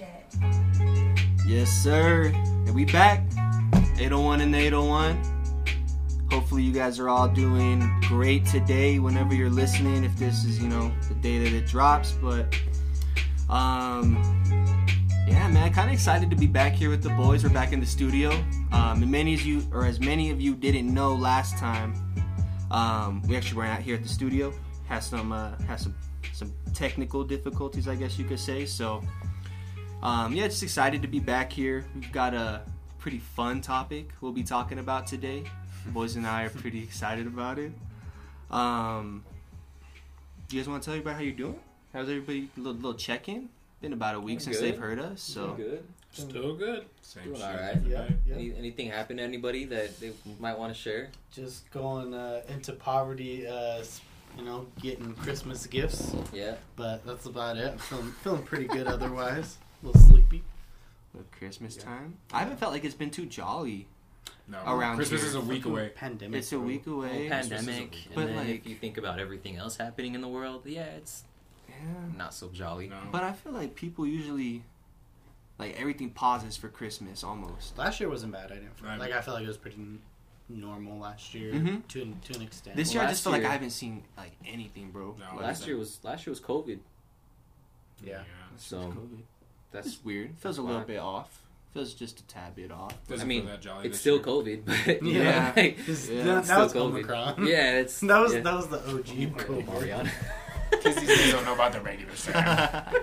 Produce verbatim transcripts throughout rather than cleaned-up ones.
shit. Yes, sir. And we back. eight oh one and eight oh one. Hopefully you guys are all doing great today whenever you're listening. If this is, you know, the day that it drops. But, um, yeah, man, kind of excited to be back here with the boys. We're back in the studio. Um, and many of you, or as many of you didn't know last time, um, we actually were out here at the studio. Had some, uh, had some, some technical difficulties, I guess you could say. So, um, yeah, just excited to be back here. We've got a pretty fun topic we'll be talking about today. The boys and I are pretty excited about it. Um, you guys want to tell everybody how you're doing? How's everybody? Little, little check-in. Been about a week Doing since good. They've heard us, so good. Still good. Same shit. All right. Yeah. Yeah. Any, anything happen to anybody that they might want to share? Just going uh, into poverty, uh, you know, getting Christmas gifts. Yeah. But that's about it. I'm feeling, feeling pretty good otherwise. A little sleepy. But Christmas yeah. time. Yeah. I haven't felt like it's been too jolly. No. Around Christmas here. Is a week away. Pandemic. It's a week away. Well, pandemic. Week. But and then like, if you think about everything else happening in the world, yeah, it's. Yeah. Not so jolly. No. But I feel like people usually, like, everything pauses for Christmas almost. Last year wasn't bad. I didn't feel right. like I felt like it was pretty n- normal last year mm-hmm. to an, to an extent. This year last I just feel year, like I haven't seen like anything, bro. No, like, last year was last year was COVID. Yeah. yeah. So COVID. That's it's weird. Feels that's a little bad. Bit off. Feels just a tad bit off. Doesn't I mean, that jolly it's still year. COVID, but you yeah, know, like, yeah. That, that was COVID. Omicron. Yeah, it's that was yeah. that was the O G Rihanna. In case these kids don't know about the regular stuff.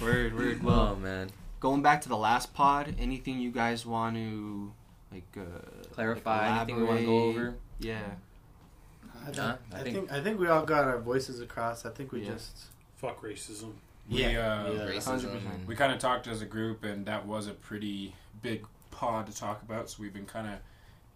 Word, word. Well, oh, man. Going back to the last pod, anything you guys want to, like, uh... clarify, like anything we want to go over? Yeah. I think, nah, I, I, think, think, I think we all got our voices across. I think we yeah. just... Fuck racism. We, yeah. Uh, yeah, racism. one hundred percent. We kind of talked as a group, and that was a pretty big pod to talk about, so we've been kind of...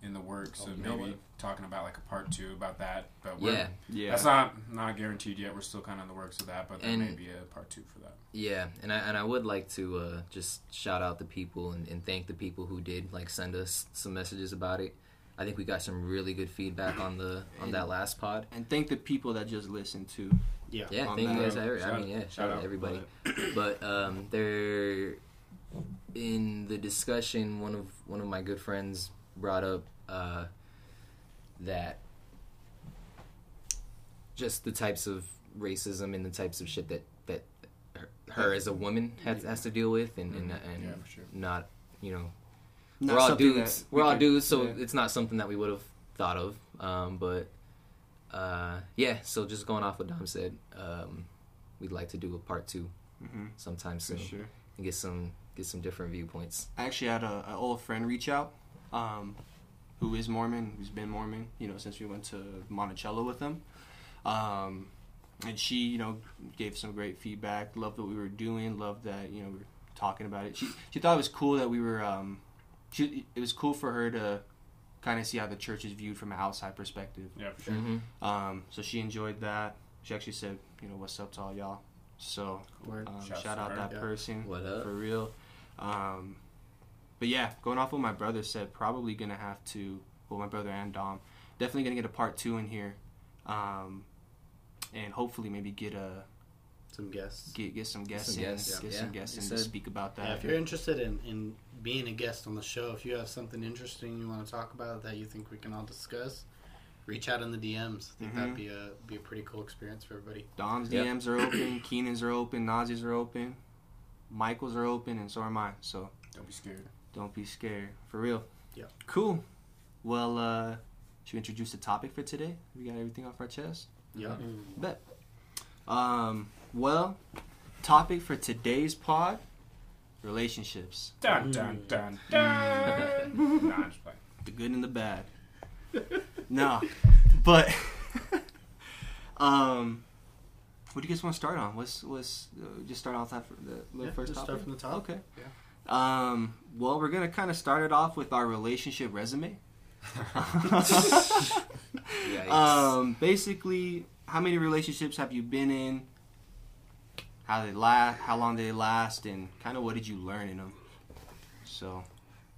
in the works, so oh, maybe no talking about like a part two about that, but we're, yeah, yeah, that's not not guaranteed yet. We're still kind of in the works of that, but there and, may be a part two for that. Yeah, and I and I would like to uh, just shout out the people and, and thank the people who did like send us some messages about it. I think we got some really good feedback on the on and, that last pod, and thank the people that just listened to. Yeah, yeah, thank that. You guys. Every, I mean, yeah, shout, shout out to everybody. But um, there, in the discussion, one of one of my good friends brought up. Uh, that just the types of racism and the types of shit that, that her, her as a woman has, has to deal with and, and, and yeah, for sure. not, you know, not we're all dudes, we we're could, all dudes, so yeah. it's not something that we would have thought of, um, but uh, yeah, so just going off what Dom said, um, we'd like to do a part two mm-hmm. sometime soon sure. and get some, get some different viewpoints. I actually had a, an old friend reach out, um, who is Mormon, who's been Mormon, you know, since we went to Monticello with him. Um, and she, you know, gave some great feedback, loved what we were doing, loved that, you know, we were talking about it. She she thought it was cool that we were, um, she, it was cool for her to kind of see how the church is viewed from an outside perspective. Yeah, for sure. Mm-hmm. Um, so she enjoyed that. She actually said, you know, what's up to all y'all. So um, shout, shout out that yeah. person. What up? For real. Um But yeah, going off what my brother said, probably going to have to, well, my brother and Dom, definitely going to get a part two in here. Um, and hopefully maybe get a... Some guests. Get, get some guests get some in. Guests. Get yeah. some yeah. guests in to speak about that. Yeah, if you're interested in, in being a guest on the show, if you have something interesting you want to talk about that you think we can all discuss, reach out in the D Ms. I think mm-hmm. that'd be a be a pretty cool experience for everybody. Dom's yep. D Ms are open, Keenan's are open, Nazi's are open, Michael's are open, and so are mine. So don't be scared. Don't be scared. For real. Yeah. Cool. Well, uh, should we introduce the topic for today? We got everything off our chest? Yeah. Mm-hmm. Bet. Um, well, topic for today's pod, relationships. Dun, dun, dun, dun. Nah, I'm just playing. The good and the bad. Nah. But, um, what do you guys want to start on? Let's, let's uh, just start off that for the little yeah, first just topic. Start from the top. Okay. Yeah. Um, well, we're going to kind of start it off with our relationship resume. um, basically, how many relationships have you been in? How they last? How long did they last? And kind of what did you learn in them? So,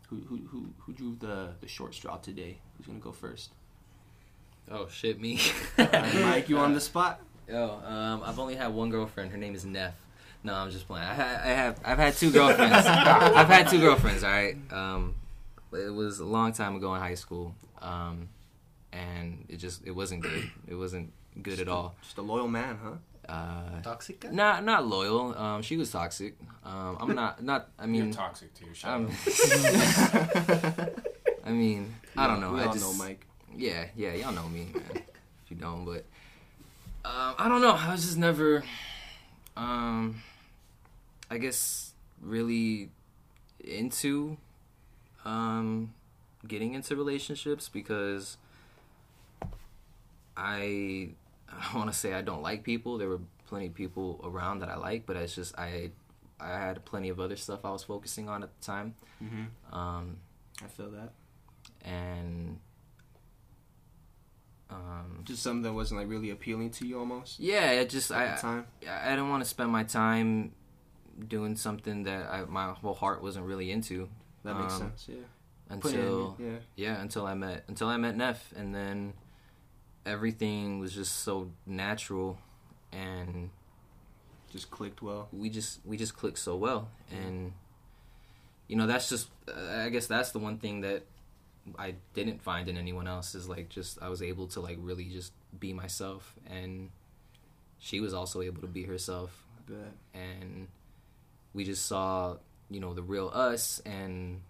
who who who, who drew the, the short straw today? Who's going to go first? Oh, shit, me. Mike, you on the spot? Yo, um, I've only had one girlfriend. Her name is Neff. No, I'm just playing. I, I have I've had two girlfriends. I've had two girlfriends. All right. Um, it was a long time ago in high school, um, and it just it wasn't good. It wasn't good just at all. A, just a loyal man, huh? Uh, toxic guy? Not not loyal. Um, she was toxic. Um, I'm not not. I mean, you're toxic to your shop. I mean, yeah, I don't know. We all I just, know Mike. Yeah, yeah, y'all know me, man. If you don't, but um, I don't know. I was just never. Um, I guess really into um getting into relationships because I. I don't want to say I don't like people. There were plenty of people around that I like, but it's just I I had plenty of other stuff I was focusing on at the time. Mm-hmm. Um, I feel that. And... Um, just something that wasn't like really appealing to you almost? Yeah, it just... At I, the time? I, I didn't want to spend my time doing something that I, my whole heart wasn't really into. That makes um, sense, yeah. Until... In, yeah. yeah, until I met... Until I met Neff, and then... Everything was just so natural, and just clicked well. We just we just clicked so well, and you know that's just uh, I guess that's the one thing that I didn't find in anyone else is like just I was able to like really just be myself, and she was also able to be herself. Good. And we just saw you know the real us and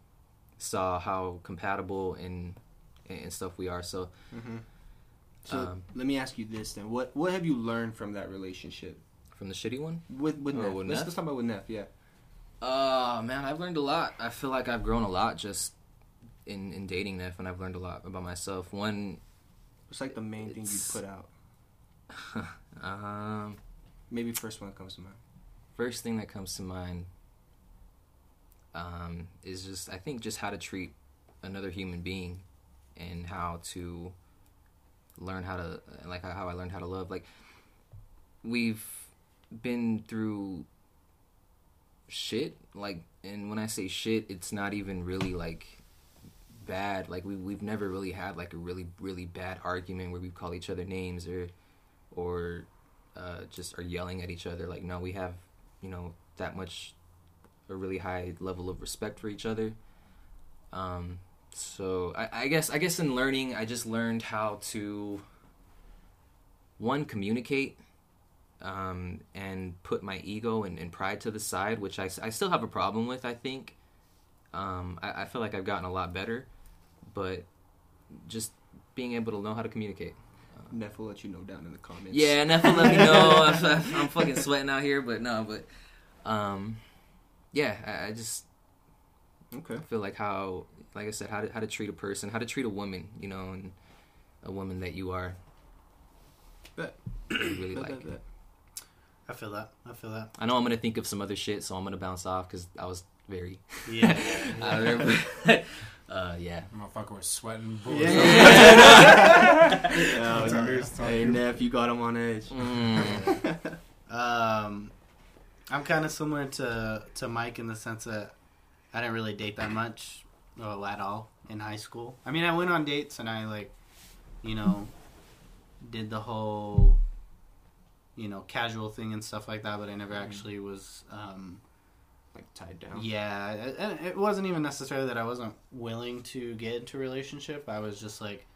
saw how compatible and and stuff we are. So. Mm-hmm. So um, let me ask you this then: what what have you learned from that relationship? From the shitty one? With with Neff. With Neff? Let's, let's talk about with Neff. Yeah. Uh man, I've learned a lot. I feel like I've grown a lot just in, in dating Neff, and I've learned a lot about myself. One. What's like the main thing you put out? um, maybe first one that comes to mind. First thing that comes to mind. Um, is just I think just how to treat another human being, and how to. Learn how to like how I learned how to love. Like we've been through shit. Like, and when I say shit, it's not even really like bad. Like we we've never really had like a really really bad argument where we call each other names or or uh, just are yelling at each other. Like no, we have you know that much a really high level of respect for each other. Um. So I, I guess I guess in learning, I just learned how to, one, communicate um, and put my ego and, and pride to the side, which I, I still have a problem with, I think. Um, I, I feel like I've gotten a lot better, but just being able to know how to communicate. Uh, Neff will let you know down in the comments. Yeah, Neff will let me know. I'm, I'm fucking sweating out here, but no, but um, yeah, I, I just... Okay. I feel like how, like I said, how to, how to treat a person, how to treat a woman, you know, and a woman that you are. Bet. Really bet, like. Bet, bet. I feel that. I feel that. I know I'm going to think of some other shit, so I'm going to bounce off because I was very. Yeah. I remember. uh, yeah. Motherfucker was sweating. Yeah. yeah. no, hey, Neff, you got him on edge. Mm. um, I'm kind of similar to, to Mike in the sense that I didn't really date that much, or at all, in high school. I mean, I went on dates, and I, like, you know, did the whole, you know, casual thing and stuff like that, but I never actually was, um... like, tied down? Yeah, and it wasn't even necessarily that I wasn't willing to get into a relationship. I was just, like,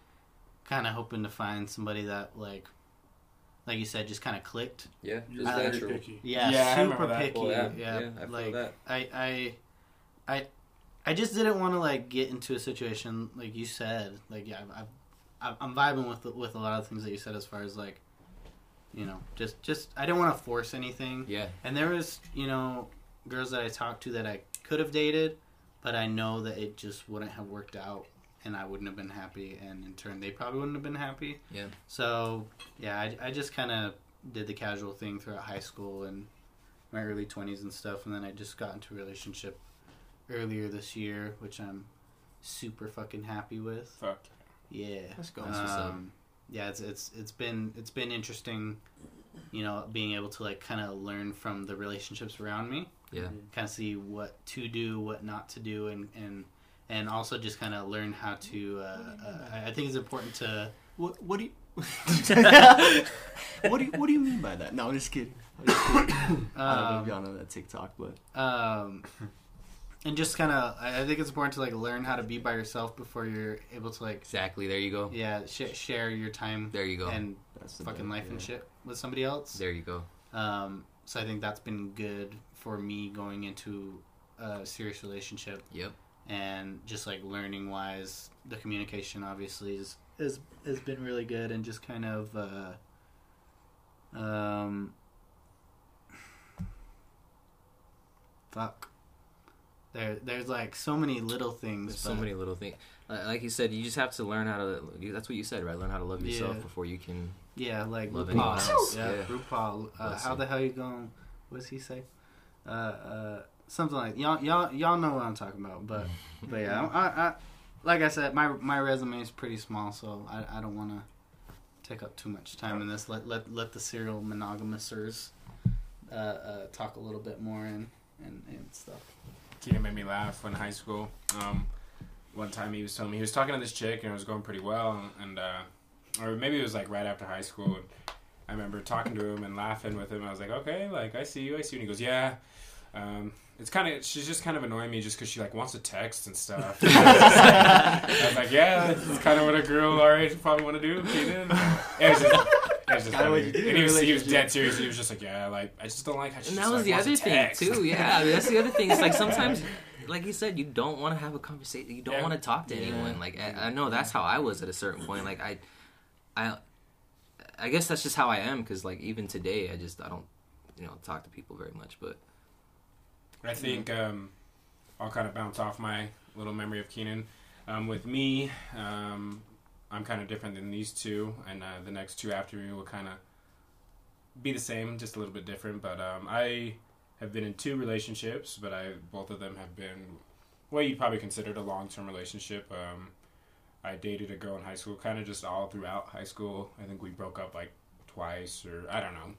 kind of hoping to find somebody that, like... Like you said, just kind of clicked. Yeah, just I, natural. Picky. Yeah, yeah, super picky. Well, yeah, yeah, yeah, I feel like, that. I... I I, I just didn't want to like get into a situation like you said. Like yeah, I, I, I'm vibing with with a lot of things that you said as far as like, you know, just just I didn't want to force anything. Yeah. And there was you know girls that I talked to that I could have dated, but I know that it just wouldn't have worked out, and I wouldn't have been happy, and in turn they probably wouldn't have been happy. Yeah. So yeah, I, I just kind of did the casual thing throughout high school and my early twenties and stuff, and then I just got into a relationship. Earlier this year, which I'm super fucking happy with. Fuck yeah! Let's go. Um, yeah, it's it's it's been it's been interesting, you know, being able to like kind of learn from the relationships around me. Yeah. Kind of see what to do, what not to do, and and, and also just kind of learn how to. Uh, uh, I think it's important to What what do you what do you, what do you mean by that? No, I'm just kidding. I'm just kidding. Um, I don't know if y'all know that TikTok, but um, and just kind of, I think it's important to like learn how to be by yourself before you're able to like exactly. There you go. Yeah, sh- share your time. There you go. And that's fucking life yeah. and shit with somebody else. There you go. Um, so I think that's been good for me going into a serious relationship. Yep. And just like learning wise, the communication obviously is has has been really good, and just kind of uh, um fuck. There there's like so many little things. There's so many little things. Like you said, you just have to learn how to. That's what you said, right? Learn how to love yourself yeah. before you can. Yeah, like love anyone else. Yeah, yeah. RuPaul. Uh, how the hell you going? What's he say? Uh, uh, something like y'all y'all y'all know what I'm talking about. But but yeah, I, I like I said, my my resume is pretty small, so I, I don't want to take up too much time in this. Let let let the serial monogamisters uh, uh, talk a little bit more and and, and stuff. Keaton made me laugh in high school. Um, one time he was telling me, he was talking to this chick and it was going pretty well, and uh, or maybe it was like right after high school. And I remember talking to him and laughing with him. I was like, okay, like I see you, I see you. And he goes, yeah. Um, it's kind of, she's just kind of annoying me just because she like wants to text and stuff. I was like, yeah, that's kind of what a girl our age probably want to do, Keaton. It was just, Just kind of like, and he was, he was dead serious. He was just like, yeah, like I just don't like how she. And that was like, the other thing too. Yeah, I mean, that's the other thing. It's like sometimes, like you said, you don't want to have a conversation. You don't yeah. want to talk to yeah. anyone. Like I, I know that's how I was at a certain point. Like I, I, I guess that's just how I am. Because like even today, I just I don't, you know, talk to people very much. But I think um, I'll kind of bounce off my little memory of Keaton. Um, with me. Um, I'm kind of different than these two, and uh, the next two after me will kind of be the same, just a little bit different. But um, I have been in two relationships, but I both of them have been what you'd probably consider a long-term relationship. Um, I dated a girl in high school, kind of just all throughout high school. I think we broke up like twice, or I don't know.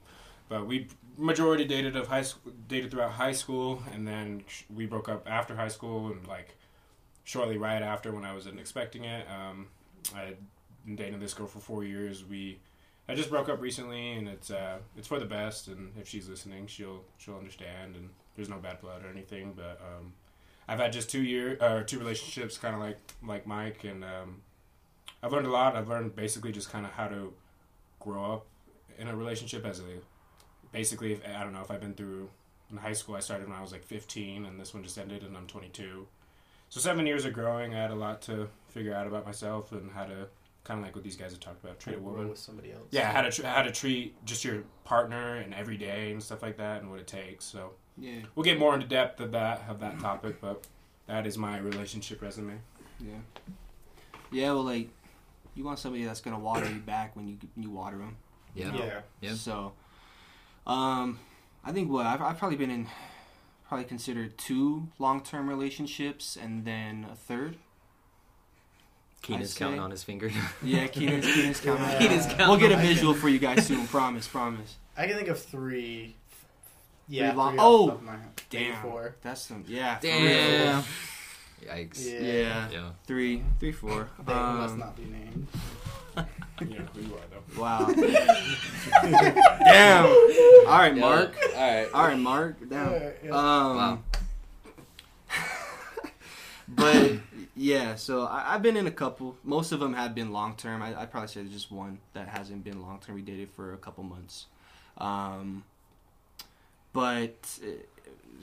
But we majority dated of high school, dated throughout high school, and then we broke up after high school, and like shortly right after when I wasn't expecting it. Um, I've been dating this girl for four years. We, I just broke up recently, and it's uh, it's for the best. And if she's listening, she'll she'll understand. And there's no bad blood or anything. But um, I've had just two year or uh, two relationships, kind of like like Mike, and um, I've learned a lot. I've learned basically just kind of how to grow up in a relationship as a basically. If, I don't know if I've been through in high school. I started when I was like fifteen, and this one just ended, and I'm twenty-two. So seven years of growing, I had a lot to figure out about myself and how to, kind of like what these guys have talked about, treat a woman. With somebody else. Yeah, how to tr- how to treat just your partner and every day and stuff like that and what it takes. So yeah, we'll get more into depth of that of that topic, but that is my relationship resume. Yeah. Yeah, well, like, you want somebody that's going to water you back when you you water them. Yeah. You know? Yeah. Yeah. So, um, I think what, I've, I've probably been in... probably considered two long-term relationships and then a third. Keenan's counting on his finger. Yeah, Keenan's counting yeah. on his finger. We'll get a visual for you guys soon. Promise, promise. I can think of three. Yeah. Three long, three oh, damn. Four. That's some. Yeah. Damn. Four. Yikes. Yeah. Yeah. yeah. Three. Three. Four. They um, must not be named. Yeah, we are though. Wow. Damn. All right, Mark. Yeah. All right. All right, Mark. Damn. Yeah, yeah. Um, wow. But yeah, so I, I've been in a couple. Most of them have been long term. I I'd probably say there's just one that hasn't been long term. We dated for a couple months. Um, but it,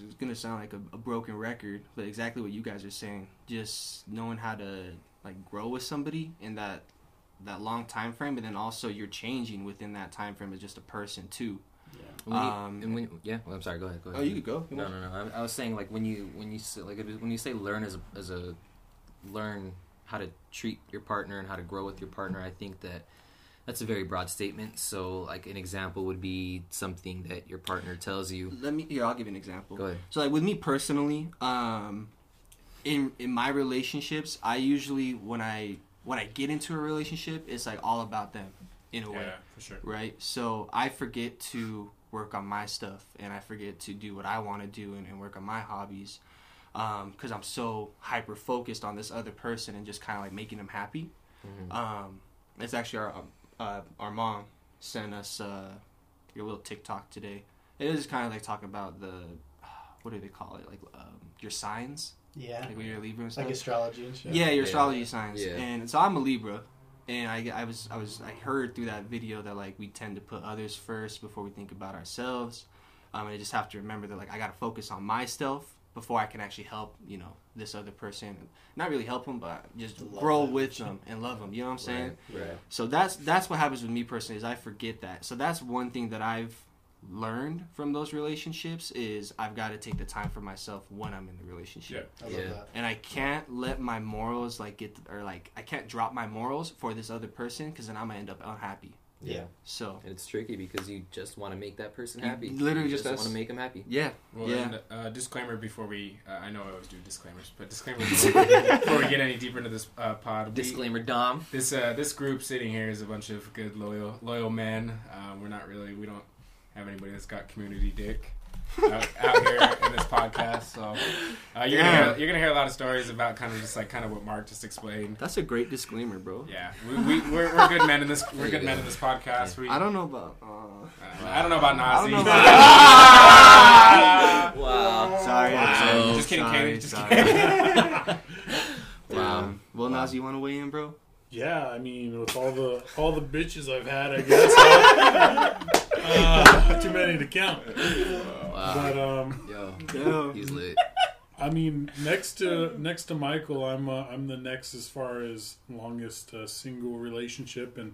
it's gonna sound like a, a broken record, but exactly what you guys are saying. Just knowing how to like grow with somebody in that. that long time frame, but then also you're changing within that time frame as just a person too. Yeah. Um, and when, yeah. Well, I'm sorry. Go ahead. Go ahead. Oh, you could go. No, no, no. I, I was saying like when you when you say, like when you say learn as a, as a learn how to treat your partner and how to grow with your partner. I think that that's a very broad statement. So like an example would be something that your partner tells you. Let me. Here, I'll give you an example. Go ahead. So like with me personally, um, in in my relationships, I usually when I When I get into a relationship, it's like all about them in a way. Yeah, for sure. Right? So I forget to work on my stuff and I forget to do what I want to do and, and work on my hobbies because um, I'm so hyper focused on this other person and just kind of like making them happy. Mm-hmm. Um, It's actually our uh, our mom sent us uh, your little TikTok today. It is kind of like talking about the, what do they call it? Like um, your signs. Yeah. Like when you're a Libra and stuff. Like astrology and shit. Yeah, your yeah. astrology signs. Yeah. And so I'm a Libra. And I, I was I was I heard through that video that like we tend to put others first before we think about ourselves. Um, and I just have to remember that like I gotta focus on myself before I can actually help, you know, this other person. Not really help them, but just love grow them. with them and love them. You know what I'm saying? Right. right. So that's that's what happens with me personally is I forget that. So that's one thing that I've learned from those relationships is I've got to take the time for myself when I'm in the relationship. Yeah, I love yeah. that. And I can't let my morals like get or like I can't drop my morals for this other person because then I'm gonna end up unhappy. Yeah. So and it's tricky because you just want to make that person happy. You literally you just want to make them happy. Yeah. Well, yeah. And, uh, disclaimer before we uh, I know I always do disclaimers, but disclaimer before, before we get any deeper into this uh, pod. Disclaimer, we, Dom. This uh, this group sitting here is a bunch of good loyal loyal men. Uh, we're not really we don't. have anybody that's got community dick out, out here in this podcast. So uh, you're yeah. gonna hear, you're gonna hear a lot of stories about kind of just like kind of what Mark just explained. That's a great disclaimer, bro. Yeah, we, we we're, we're good men in this. We're good men in this podcast. We, I don't know about. Uh, uh, I don't know about Nazi. Wow. Sorry. Wow. Just kidding, Kaylee. Just sorry. kidding. Wow. Well, Nazi, you want to weigh in, bro? Yeah, I mean, with all the all the bitches I've had, I guess. Uh, too many to count. Wow. But um, yo, yo, he's lit. I mean, next to next to Michael, I'm uh, I'm the next as far as longest uh, single relationship, and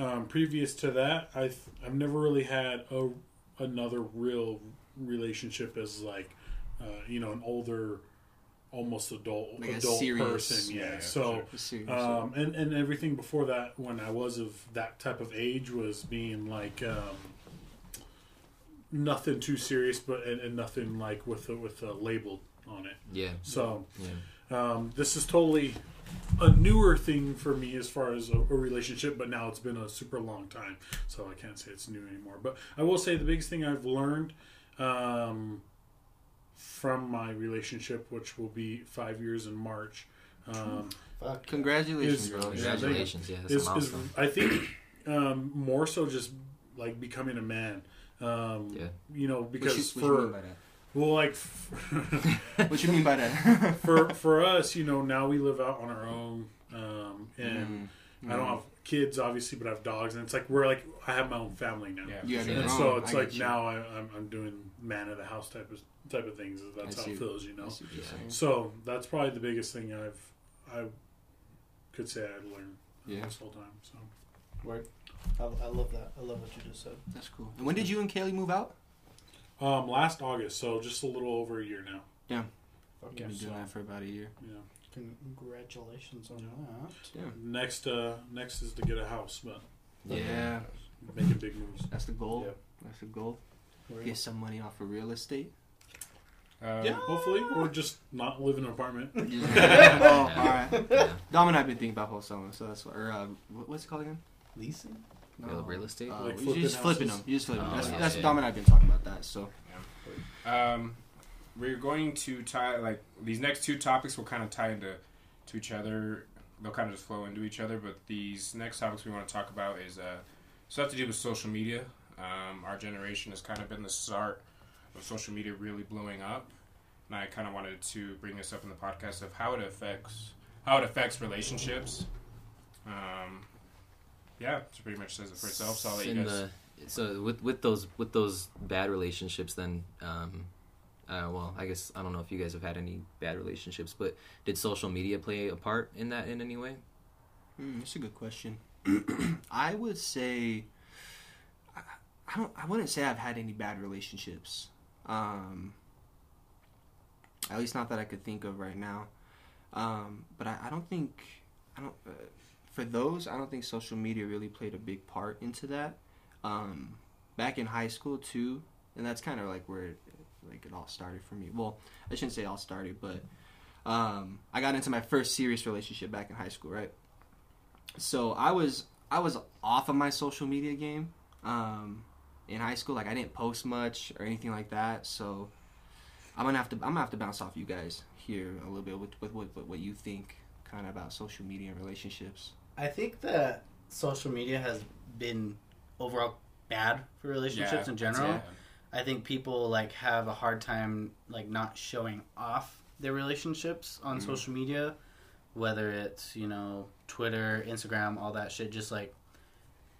um, previous to that, I I've, I've never really had a another real relationship as like uh, you know an older. almost adult like adult serious, person yeah, yeah so sure. um and and everything before that when I was of that type of age was being like um nothing too serious but and, and nothing like with a, with a label on it yeah so yeah. um this is totally a newer thing for me as far as a, a relationship, but now it's been a super long time, so I can't say it's new anymore. But I will say the biggest thing I've learned um from my relationship, which will be five years in March. Um, Fuck. Congratulations, is, bro. Congratulations. Yeah, that's is, a milestone. Is, I think um, more so just like becoming a man. Um, yeah. You know, because what you, for... What you mean by that? Well, like... what you mean by that? for, for us, you know, now we live out on our own. Um, and mm. I don't have kids, obviously, but I have dogs. And it's like, we're like, I have my own family now. Yeah, yeah, and so own. It's I like now I, I'm, I'm doing man of the house type of type of things. That's how it feels, you know. Yeah. So that's probably the biggest thing I've I could say I've learned yeah. this whole time. So, right. I, I love that. I love what you just said. That's cool. And when did you and Kaylee move out? Um, last August. So just a little over a year now. Yeah. I've been doing that for about a year. Yeah. Congratulations on yeah. that. Yeah. Next, uh, next is to get a house, but yeah, making big moves. That's the goal. Yeah. That's the goal. Right. Get some money off of real estate. Um, yeah, hopefully, or just not live in an apartment. Yeah. Oh, all right. Yeah. Dom and I've been thinking about wholesaling, so that's what, or uh, what's it called again? Leasing, no. real estate. Uh, like you're just houses? flipping them. You're just flipping. Oh, them. That's, yeah, that's yeah. Dom and I've been talking about that. So, yeah. um, we're going to tie like these next two topics will kind of tie into to each other. They'll kind of just flow into each other. But these next topics we want to talk about is uh, stuff to do with social media. Um, our generation has kind of been the start of social media really blowing up, and I kind of wanted to bring this up in the podcast of how it affects how it affects relationships. Um, yeah, it pretty much says it for itself. So I'll let you guys. The, so with with those with those bad relationships, then, um, uh, well, I guess I don't know if you guys have had any bad relationships, but did social media play a part in that in any way? Mm, that's a good question. I would say. I don't. I wouldn't say I've had any bad relationships, um, at least not that I could think of right now. Um, but I, I don't think I don't. Uh, for those, I don't think social media really played a big part into that. Um, back in high school too, and that's kind of like where it, like it all started for me. Well, I shouldn't say it all started, but um, I got into my first serious relationship back in high school, right? So I was I was off of my social media game. Um, in high school, like I didn't post much or anything like that, so I'm gonna have to I'm gonna have to bounce off you guys here a little bit with with, with, with what you think kind of about social media and relationships. I think that social media has been overall bad for relationships yeah, in general. Yeah. I think people like have a hard time like not showing off their relationships on mm. social media, whether it's, you know, Twitter, Instagram, all that shit, just like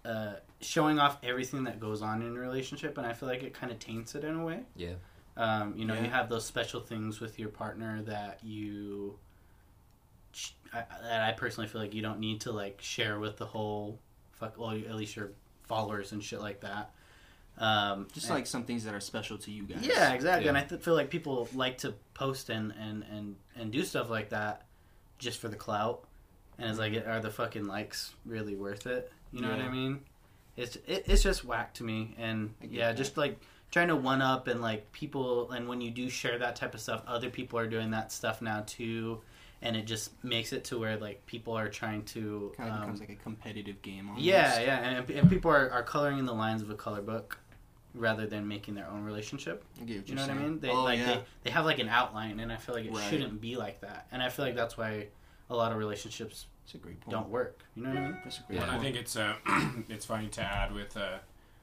uh, showing off everything that goes on in a relationship, and I feel like it kind of taints it in a way. Yeah. Um, you know, yeah. you have those special things with your partner that you, I, that I personally feel like you don't need to like share with the whole fuck, well, at least your followers and shit like that. Um, Just and, like some things that are special to you guys. Yeah, exactly. Yeah. And I th- feel like people like to post and, and, and, and do stuff like that just for the clout. And it's like, are the fucking likes really worth it? You know yeah. what I mean? It's it, it's just whack to me. And yeah, that. just like trying to one up and like people, and when you do share that type of stuff, other people are doing that stuff now too. And it just makes it to where like people are trying to kind of um, becomes like a competitive game. Almost. Yeah, yeah, and, and people are, are coloring in the lines of a color book rather than making their own relationship. I get what you know saying. What I mean? They oh, like yeah. they, they have like an outline, and I feel like it right. shouldn't be like that. And I feel like that's why a lot of relationships that's a great point. Don't work. You know what I mean? That's a great yeah. point. I think it's uh, it's funny to add with uh,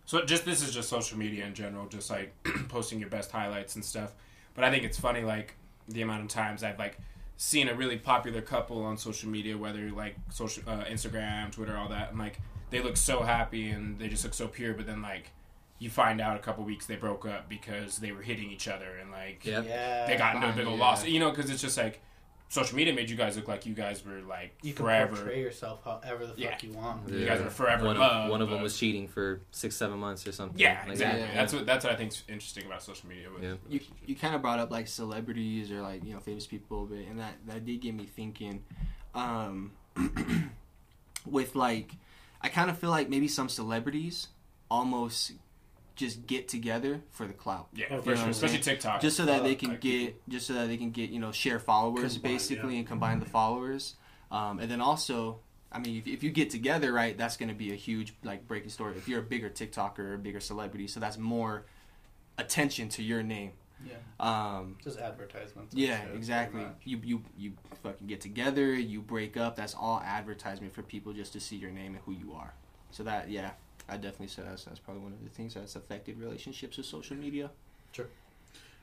so just this is just social media in general, just like posting your best highlights and stuff. But I think it's funny like the amount of times I've like. Seen a really popular couple on social media, whether like social uh, Instagram, Twitter, all that, and like they look so happy and they just look so pure, but then like you find out a couple weeks they broke up because they were hitting each other and like yep. yeah, they got into a big old loss, you know, because it's just like social media made you guys look like you guys were like you forever. You can portray yourself however the fuck yeah. you want. Yeah. You guys were forever one of, loved. One of them was cheating for six, seven months or something. Yeah, like exactly. That. That's what that's what I think's interesting about social media. With yeah. You you kind of brought up like celebrities or like, you know, famous people, but and that, that did get me thinking. Um, with like, I kind of feel like maybe some celebrities almost just get together for the clout. Yeah, oh, for sure. Especially TikTok. Just so that they can get, just so that they can get, you know, share followers combine, basically yeah. and combine the followers. Um, and then also, I mean, if, if you get together, right, that's going to be a huge, like, breaking story. If you're a bigger TikToker or a bigger celebrity, so that's more attention to your name. Yeah. Um, just advertisements. Yeah, shows, exactly. You, you, you fucking get together, you break up. That's all advertisement for people just to see your name and who you are. So that, yeah. I definitely said that's, that's probably one of the things that's affected relationships with social media. Sure.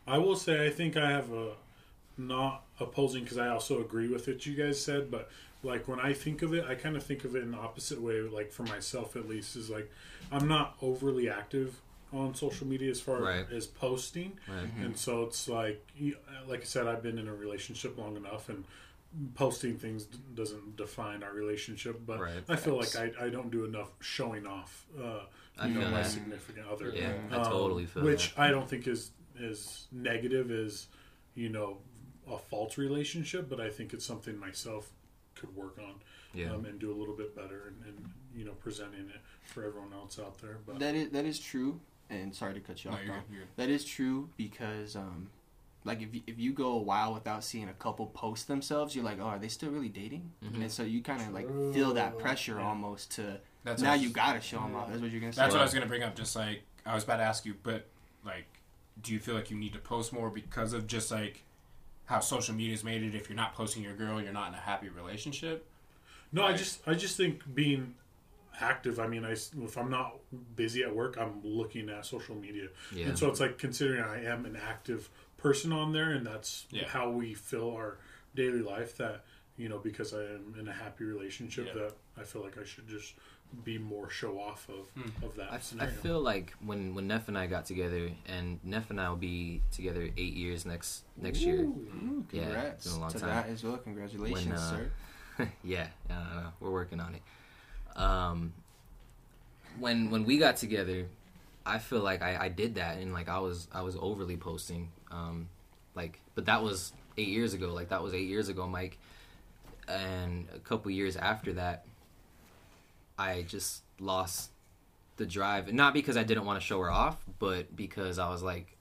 I will say I think I have a not opposing because I also agree with what you guys said, but like when I think of it, I kind of think of it in the opposite way. Like for myself, at least, is like I'm not overly active on social media as far right. as posting, right. mm-hmm. and so it's like like I said, I've been in a relationship long enough and. Posting things d- doesn't define our relationship, but right, I feel like I, I don't do enough showing off, uh, you know, my that. significant other. Yeah, um, I totally feel which that. I don't think is as negative as, you know, a false relationship, but I think it's something myself could work on yeah. um, and do a little bit better and, and, you know, presenting it for everyone else out there. But that is, that is true, and sorry to cut you no, off, you're, you're... that is true because... Um, Like, if you, if you go a while without seeing a couple post themselves, you're like, oh, are they still really dating? Mm-hmm. And so you kind of, like, feel that pressure yeah. almost to, that's now you got to show them yeah. off. That's what you're going to say. That's what I was going to bring up. Just, like, I was about to ask you, but, like, do you feel like you need to post more because of just, like, how social media's made it? If you're not posting your girl, you're not in a happy relationship? No, like, I just I just think being... active. I mean, I, if I'm not busy at work, I'm looking at social media. Yeah. And so it's like considering I am an active person on there and that's yeah. how we fill our daily life that, you know, because I am in a happy relationship yeah. that I feel like I should just be more show off of, mm. of that I, scenario. I feel like when, when Neff and I got together, and Neff and I will be together eight years next next Ooh. year. Ooh, congrats. Yeah, it's been a long to time. That as well. Congratulations, when, uh, sir. yeah, uh, we're working on it. Um, when, when we got together, I feel like I, I did that and like, I was, I was overly posting, um, like, but that was eight years ago. Like that was eight years ago, Mike. And a couple years after that, I just lost the drive, and not because I didn't want to show her off, but because I was like,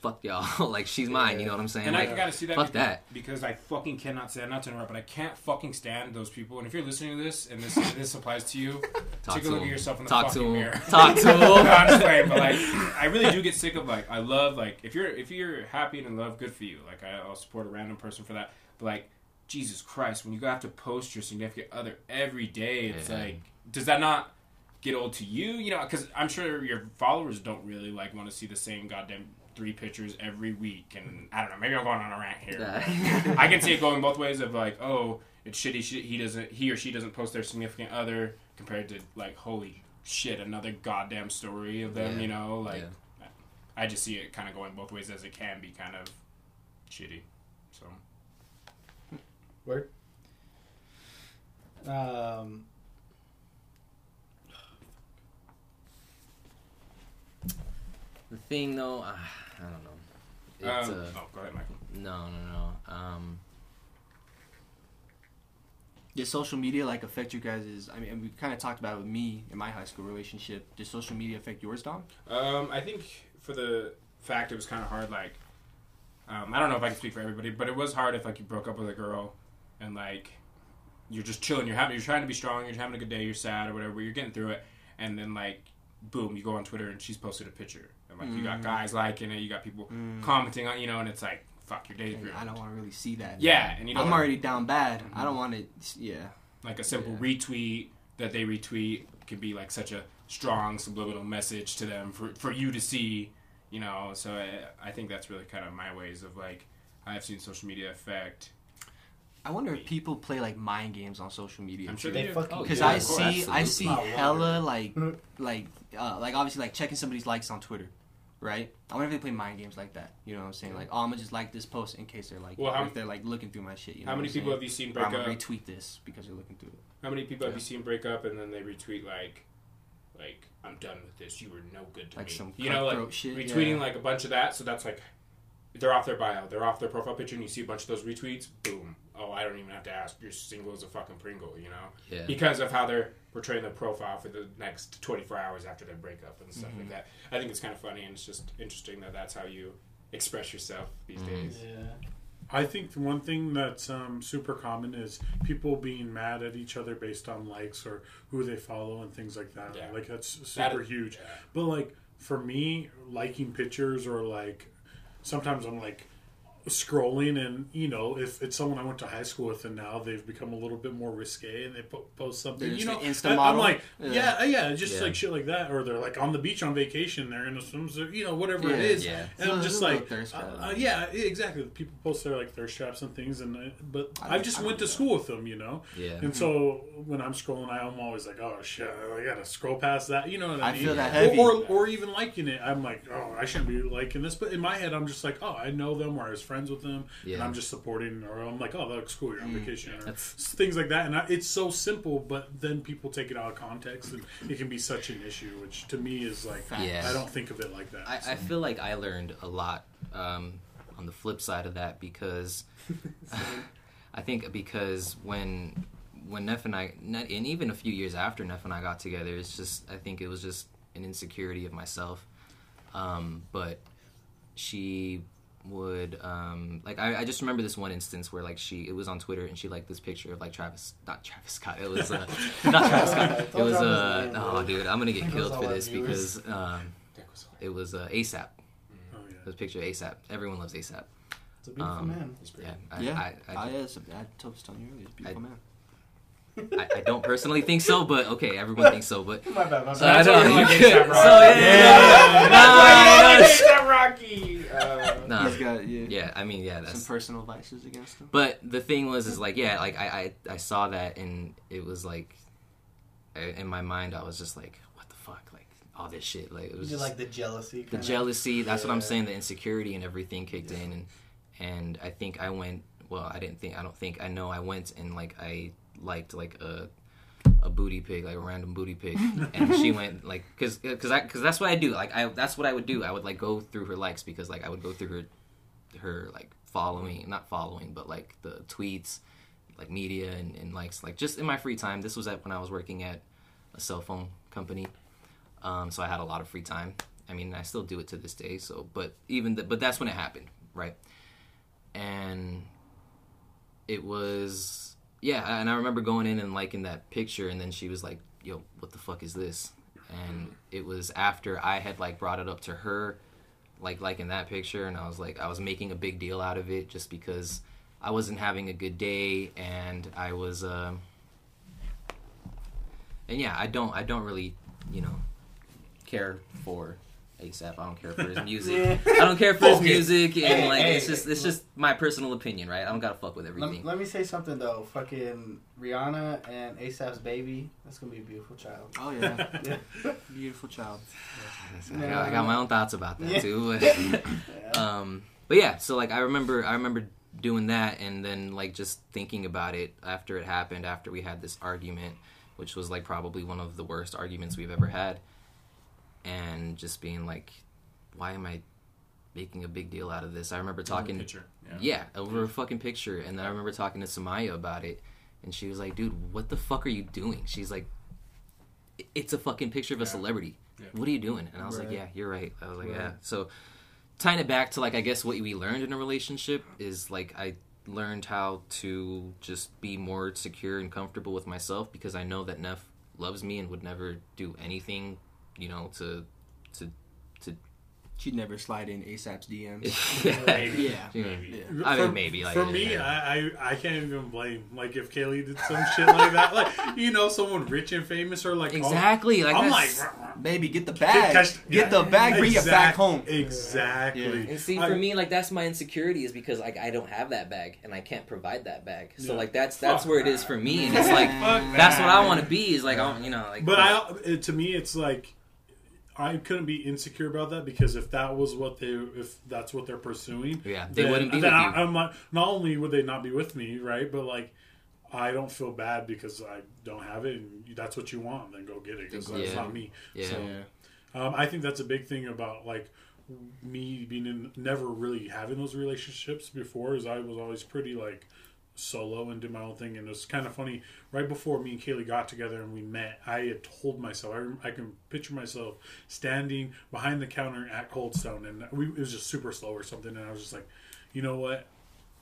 fuck y'all, like she's mine, yeah. you know what I'm saying? And like, I gotta see that, fuck because, that because I fucking cannot stand, not to interrupt, but I can't fucking stand those people. And if you're listening to this, and this this applies to you, talk take to a look him. At yourself in the talk fucking mirror. Talk to him. Honestly, but like, I really do get sick of like, I love like, if you're if you're happy and in love, good for you. Like I, I'll support a random person for that, but like, Jesus Christ, when you have to post your significant other every day, it's yeah. like, does that not get old to you? You know, because I'm sure your followers don't really, like, want to see the same goddamn three pictures every week. And I don't know, maybe I'm going on a rant here. Nah. I can see it going both ways of, like, oh, it's shitty, shit, he doesn't, he or she doesn't post their significant other, compared to, like, holy shit, another goddamn story of them, yeah. you know? Like, yeah. I just see it kind of going both ways as it can be kind of shitty, so... Word. Um, the thing, though, uh, I don't know. It's, um, uh, oh, go ahead, Michael. No, no, no. Um, Does social media, like, affect you guys? I mean, we kind of talked about it with me in my high school relationship. Does social media affect yours, Dom? Um, I think for the fact it was kind of hard, like, um, I don't know if I can speak for everybody, but it was hard if, like, you broke up with a girl. And, like, you're just chilling. You're having, you're trying to be strong. You're having a good day. You're sad or whatever. But you're getting through it. And then, like, boom, you go on Twitter and she's posted a picture. And, like, mm. you got guys liking it. You got people mm. commenting on, you know, and it's like, fuck, your day's ruined. I don't want to really see that. Yeah. And you don't I'm wanna, already down bad. Mm-hmm. I don't want to, yeah. Like, a simple yeah. retweet that they retweet can be, like, such a strong subliminal message to them for, for you to see, you know. So I, I think that's really kind of my ways of, like, I've seen social media affect... I wonder if people play, like, mind games on social media. I'm sure they fucking do. Because I see, I see hella, like, like, uh, like, obviously, like, checking somebody's likes on Twitter, right? I wonder if they play mind games like that. You know what I'm saying? Like, oh, I'm going to just like this post in case they're, like, well, or if they're, like, looking through my shit. You know how many people have you seen break up? I'm going to retweet this because they're looking through it. How many people have you seen break up and then they retweet, like, like, I'm done with this. You were no good to me. Like some cutthroat shit. Retweeting, like, a bunch of that. So that's, like, they're off their bio. They're off their profile picture and you see a bunch of those retweets. Boom. Oh, I don't even have to ask. You're single as a fucking Pringle, you know? Yeah. Because of how they're portraying their profile for the next twenty-four hours after their breakup and stuff mm-hmm. like that. I think it's kind of funny, and it's just interesting that that's how you express yourself these mm-hmm. days. Yeah. I think the one thing that's um, super common is people being mad at each other based on likes or who they follow and things like that. Yeah. Like, that's super that is, huge. Yeah. But, like, for me, liking pictures or, like, sometimes I'm, like, scrolling, and you know, if it's someone I went to high school with and now they've become a little bit more risque and they po- post something, you know, Insta model. I'm like, yeah, yeah, yeah just yeah. like shit like that, or they're like on the beach on vacation, they're in a swimsuit, you know, whatever yeah, it is, yeah. and so I'm just like, uh, uh, yeah, exactly. People post their like thirst traps and things, and I, but I, I just I went to school with them, you know, yeah. and mm-hmm. so when I'm scrolling, I'm always like, oh shit, I gotta scroll past that, you know what I mean? I feel that heavy, or, or, or even liking it, I'm like, oh, I shouldn't be liking this, but in my head, I'm just like, oh, I know them, or I was friends with them yeah. and I'm just supporting, or I'm like, oh, that looks cool, you're on mm, vacation or that's... things like that, and I, it's so simple, but then people take it out of context and it can be such an issue, which to me is like yes. I don't think of it like that. I, so. I feel like I learned a lot um, on the flip side of that, because I think because when when Neff and I, and even a few years after Neff and I got together, it's just, I think it was just an insecurity of myself, um, but she would um like I, I just remember this one instance where like she it was on Twitter and she liked this picture of like Travis not Travis Scott it was uh, not Travis Scott it was uh oh dude I'm gonna get killed for this because um it was uh, ASAP oh, yeah. it was a picture of ASAP. Everyone loves ASAP. It's a beautiful um, man. Yeah, I, yeah. I, I, I, I, I, I told you earlier, it's a beautiful I, man. I, I don't personally think so, but okay, everyone thinks so, but my bad, my bad. So I don't know. So yeah, Rocky. Nah, got, yeah. yeah, I mean, yeah, that's some personal vices against him. But the thing was, is like, yeah, like I, I, I saw that, and it was like, I, in my mind, I was just like, what the fuck, like all this shit, like it was just, like the jealousy, kinda? the jealousy. That's yeah. what I'm saying. The insecurity and everything kicked yeah. in, and and I think I went. Well, I didn't think. I don't think. I know. I went and like I. liked like a a booty pig, like a random booty pig, and she went like because because I because that's what I do like I that's what I would do I would like go through her likes because like I would go through her her like following not following but like the tweets, like media and, and likes, like just in my free time. This was at when I was working at a cell phone company, um so I had a lot of free time. I mean, I still do it to this day, so but even the, but that's when it happened, right? And it was. Yeah, and I remember going in and liking that picture, and then she was like, yo, what the fuck is this? And it was after I had, like, brought it up to her, like, liking that picture, and I was like, I was making a big deal out of it just because I wasn't having a good day, and I was, uh, and yeah, I don't, I don't really, you know, care for ASAP. I don't care for his music. I don't care for his music, and like, it's just, it's just my personal opinion, right? I don't gotta fuck with everything. Let, let me say something though. Fucking Rihanna and ASAP's baby. That's gonna be a beautiful child. Oh yeah, yeah. Beautiful child. Yeah. I, got, I got my own thoughts about that yeah. too. But, um, but yeah, so like, I remember, I remember. doing that, and then like just thinking about it after it happened, after we had this argument, which was like probably one of the worst arguments we've ever had, and just being like, why am I making a big deal out of this? I remember talking over a picture. Yeah. yeah over a fucking picture, and then I remember talking to Samaya about it, and she was like, dude, what the fuck are you doing? She's like, it's a fucking picture of a yeah. celebrity. Yeah. What are you doing? And I was right. like, yeah, you're right. I was like, right. yeah. So tying it back to, like, I guess what we learned in a relationship is, like, I learned how to just be more secure and comfortable with myself, because I know that Neff loves me and would never do anything, you know, to... to, to... She'd never slide in ASAP's D Ms. yeah. Maybe. Yeah. Maybe. yeah. I mean, maybe. Like, for me, yeah. I, I I can't even blame, like, if Kaylee did some shit like that. Like, you know, someone rich and famous or, like... Exactly. All, like, I'm like... Baby, get the bag. Get yeah. the bag. Bring exactly. it back home. Exactly. Yeah. And see, for I, me, like, that's my insecurity, is because like I don't have that bag and I can't provide that bag. So yeah. like that's that's Fuck where that. It is for me. And it's like that's that. What I want to be. Is like I you know like. But I, to me, it's like I couldn't be insecure about that, because if that was what they, if that's what they're pursuing, yeah, they then, wouldn't be. Then with I, you. I'm not, not only would they not be with me, right? But like. I don't feel bad because I don't have it, and that's what you want, then go get it, because yeah. that's not me. Yeah. So, um, I think that's a big thing about, like, me being in, never really having those relationships before, is I was always pretty, like, solo and did my own thing, and it's kind of funny, right before me and Kaylee got together and we met, I had told myself, I, I can picture myself standing behind the counter at Cold Stone, and we, it was just super slow or something, and I was just like, you know what,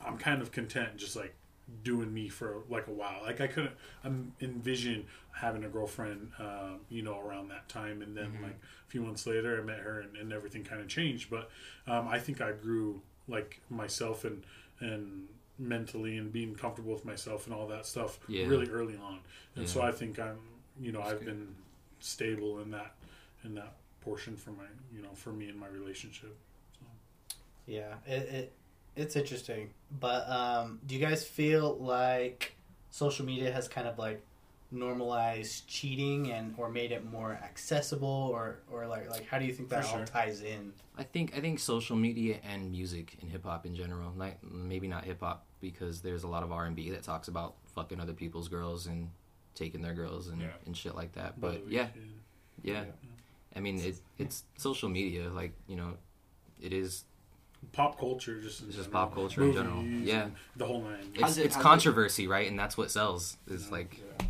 I'm kind of content, just like, doing me for like a while. Like I couldn't um, envision having a girlfriend, uh, you know, around that time. And then mm-hmm. like a few months later I met her, and, and everything kind of changed. But um, I think I grew like myself and, and mentally and being comfortable with myself and all that stuff yeah. really early on. And yeah. so I think I'm, you know, That's I've good. been stable in that, in that portion for my, you know, for me and my relationship. So. Yeah. It, it, It's interesting, but um, do you guys feel like social media has kind of like normalized cheating and or made it more accessible, or, or like like how do you think that sure. all ties in? I think I think social media and music and hip hop in general, like maybe not hip hop, because there's a lot of R and B that talks about fucking other people's girls and taking their girls and, yeah. and shit like that. But yeah, yeah, yeah, I mean it, it's social media, like you know, it is. Pop culture, just in it's just pop culture Movies in general, yeah. The whole nine. It's, it, it's controversy, it? right? And that's what sells. Is yeah, like yeah.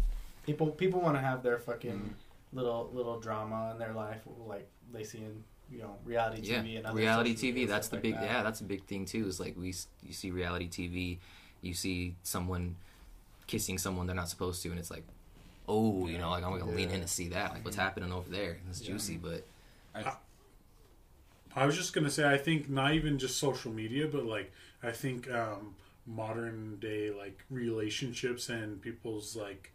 people people want to have their fucking mm-hmm. little little drama in their life, like they see in you know reality yeah. T V and other reality T V. And that's the like big that. yeah. That's a big thing too. Is like we you see reality T V, you see someone kissing someone they're not supposed to, and it's like, oh, yeah. you know, like I'm gonna yeah. lean in to see that. Like what's yeah. happening over there? It's yeah. juicy, but. I, I was just going to say, I think not even just social media, but, like, I think um, modern day, like, relationships and people's, like,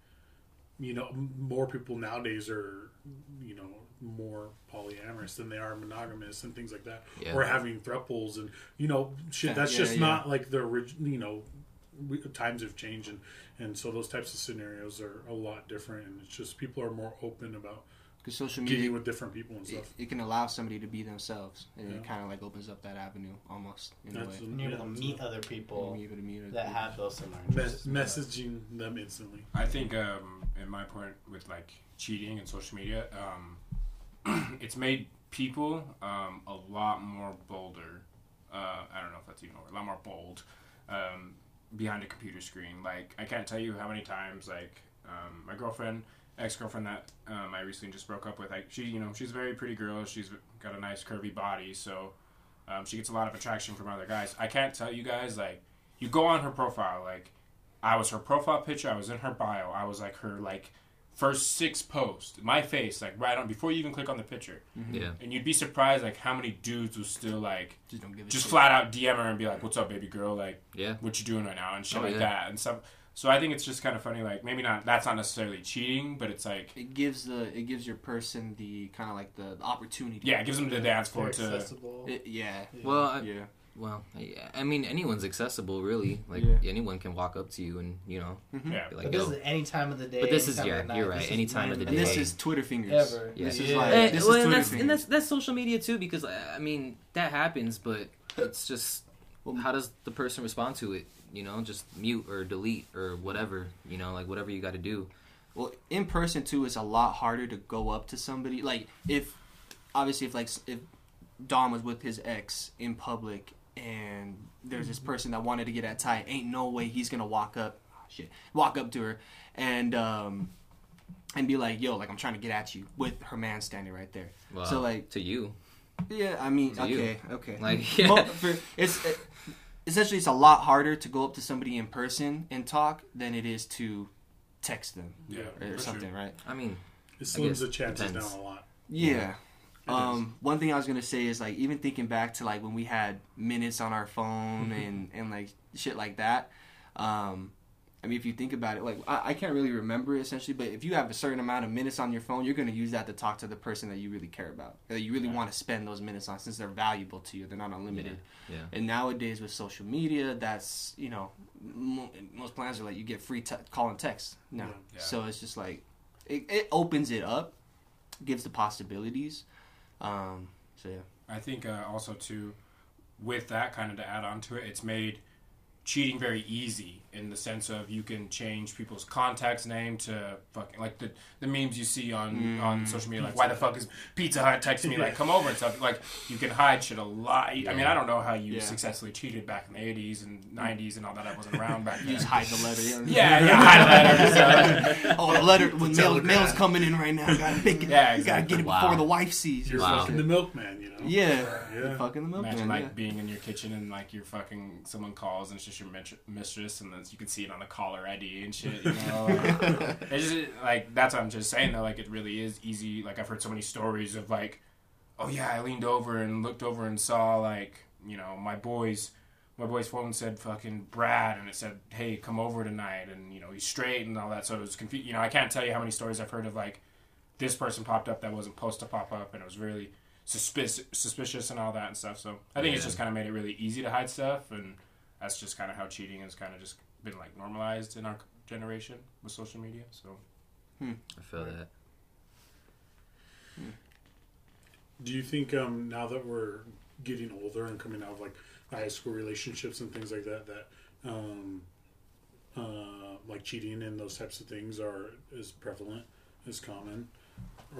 you know, more people nowadays are, you know, more polyamorous than they are monogamous and things like that. Yeah. Or having threepoles and, you know, shit, that's yeah, just yeah. not, like, the original, you know, we, times have changed. And, and so those types of scenarios are a lot different. And it's just people are more open about because social media Getting with different people and stuff. It, it can allow somebody to be themselves, and yeah. it kind of like opens up that avenue almost. In a way. You're able to meet other people able to meet other that people. have those similar interests. Me- messaging them instantly. I think, um, in my point with like cheating and social media, um, it's made people um, a lot more bolder. Uh, I don't know if that's even a lot more bold um, behind a computer screen. Like I can't tell you how many times like um, my girlfriend. ex-girlfriend that um, I recently just broke up with, like she, you know, she's a very pretty girl. She's got a nice curvy body, so um, she gets a lot of attraction from other guys. I can't tell you guys, like, you go on her profile, like, I was her profile picture, I was in her bio, I was like her, like, first six posts, my face, like, right on, before you even click on the picture. Mm-hmm. Yeah. And you'd be surprised, like, how many dudes will still, like, just, don't give just flat out D M her and be like, what's up, baby girl? Like, yeah. what you doing right now? And shit oh, like yeah. that. And stuff. So I think it's just kind of funny, like, maybe not, that's not necessarily cheating, but it's like... It gives the, it gives your person the, kind of like, the, the opportunity. Yeah, it gives them the dance floor to... accessible. It, yeah. yeah. Well, I, yeah. Well, I mean, anyone's accessible, really. Like, yeah. anyone can walk up to you and, you know, mm-hmm. yeah. be like, but this Yo. is any time of the day. But this is, yeah, night, you're right, any time of the day. And this is Twitter fingers. Ever. Yeah. This yeah. is like, and, this well, is Twitter and that's, fingers. And that's, that's social media, too, because, I mean, that happens, but it's just, how does the person respond to it? You know, just mute or delete or whatever, you know, like, whatever you got to do. Well, in person, too, it's a lot harder to go up to somebody. Like, if, obviously, if, like, if Dom was with his ex in public and there's this person that wanted to get at Ty, ain't no way he's gonna walk up oh, shit walk up to her and um and be like, yo, like, I'm trying to get at you with her man standing right there. Wow. So like to you yeah I mean to okay you. okay like yeah. well, for, it's it, essentially it's a lot harder to go up to somebody in person and talk than it is to text them yeah or, or something sure. right I mean it slims the chances down a lot yeah, yeah. Um, one thing I was gonna say is, like, even thinking back to, like, when we had minutes on our phone and, and like shit like that. Um, I mean, if you think about it, like, I, I can't really remember it essentially, but if you have a certain amount of minutes on your phone, you're gonna use that to talk to the person that you really care about, that you really yeah. want to spend those minutes on, since they're valuable to you. They're not unlimited. Yeah. yeah. And nowadays with social media, that's, you know, mo- most plans are like you get free te- call and text now. Yeah. Yeah. So it's just like it, it opens it up, gives the possibilities. Um, so yeah, I think uh, also too, with that, kind of to add on to it, it's made cheating very easy in the sense of you can change people's contact's name to fucking, like, the the memes you see on, mm. on social media, like, why the fuck is Pizza Hut texting me, like, come over and stuff. Like, you can hide shit a lot. Yeah. I mean, I don't know how you yeah. successfully cheated back in the eighties and nineties and all that. I wasn't around back then. You just hide the letter. Yeah, yeah, yeah hide the letter. Oh, the letter, when mail, mail's coming in right now, you gotta pick it. Yeah, exactly. You gotta get it wow. before the wife sees. You're wow. fucking the milkman, you know? Yeah. yeah. You're fucking the milkman. Imagine, like, yeah. being in your kitchen and, like, you're fucking, someone calls and it's just your mistress, and then you can see it on the caller I D and shit, you know. It's just, like, that's what I'm just saying though, like, it really is easy. Like, I've heard so many stories of, like, oh yeah, I leaned over and looked over and saw, like, you know, my boy's my boy's phone said fucking Brad, and it said, hey, come over tonight, and, you know, he's straight and all that. So it was confusing, you know. I can't tell you how many stories I've heard of, like, this person popped up that wasn't supposed to pop up, and it was really suspicious suspicious and all that and stuff. So I think yeah. it's just kind of made it really easy to hide stuff, and that's just kind of how cheating has kind of just been, like, normalized in our generation with social media. So, hmm. I feel that. Hmm. Do you think um, now that we're getting older and coming out of, like, high school relationships and things like that, that um, uh, like, cheating and those types of things are as prevalent, as common?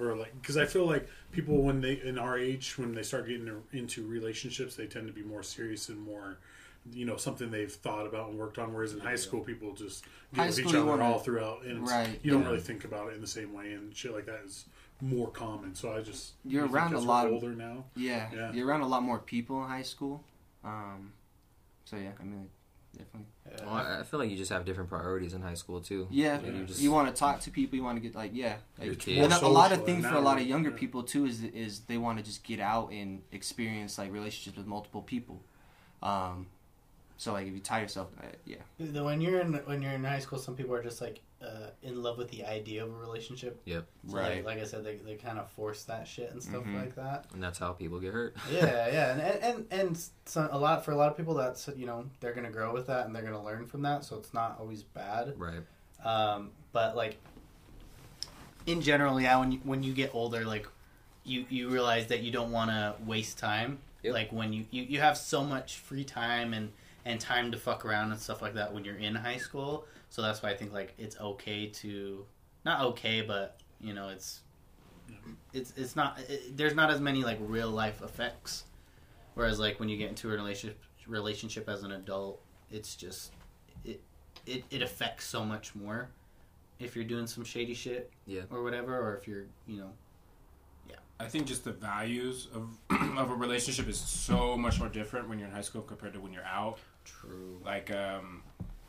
Or, like, because I feel like people when they in our age, when they start getting into relationships, they tend to be more serious and more, you know, something they've thought about and worked on, whereas in yeah, high school people just deal with each other all throughout, and it's, right, you don't yeah. really think about it in the same way, and shit like that is more common. So I just you're I around a lot older now. Yeah, yeah, you're around a lot more people in high school. Um, so yeah, I mean, definitely. Yeah. Well, I feel like you just have different priorities in high school too. Yeah, yeah. You, just, you want to talk to people. You want to get like yeah, like, and a lot of things for a lot of younger yeah. people too is is they want to just get out and experience like relationships with multiple people. Um, So like if you tie yourself, uh, yeah. When you're in when you're in high school, some people are just like uh, in love with the idea of a relationship. Yep. So right. Like, like I said, they they kind of force that shit and stuff mm-hmm. like that. And that's how people get hurt. yeah, yeah, and and and so a lot for a lot of people, that's, you know, they're gonna grow with that and they're gonna learn from that, so it's not always bad. Right. Um, but like in general, yeah, when you, when you get older, like you you realize that you don't want to waste time. Yep. Like when you, you you have so much free time and. and time to fuck around and stuff like that when you're in high school. So that's why I think, like, it's okay to... Not okay, but, you know, it's... It's it's not... It, there's not as many, like, real-life effects. Whereas, like, when you get into a relationship relationship as an adult, it's just... It, it, it affects so much more if you're doing some shady shit yeah. or whatever, or if you're, you know... Yeah. I think just the values of of a relationship is so much more different when you're in high school compared to when you're out. True. Like, um,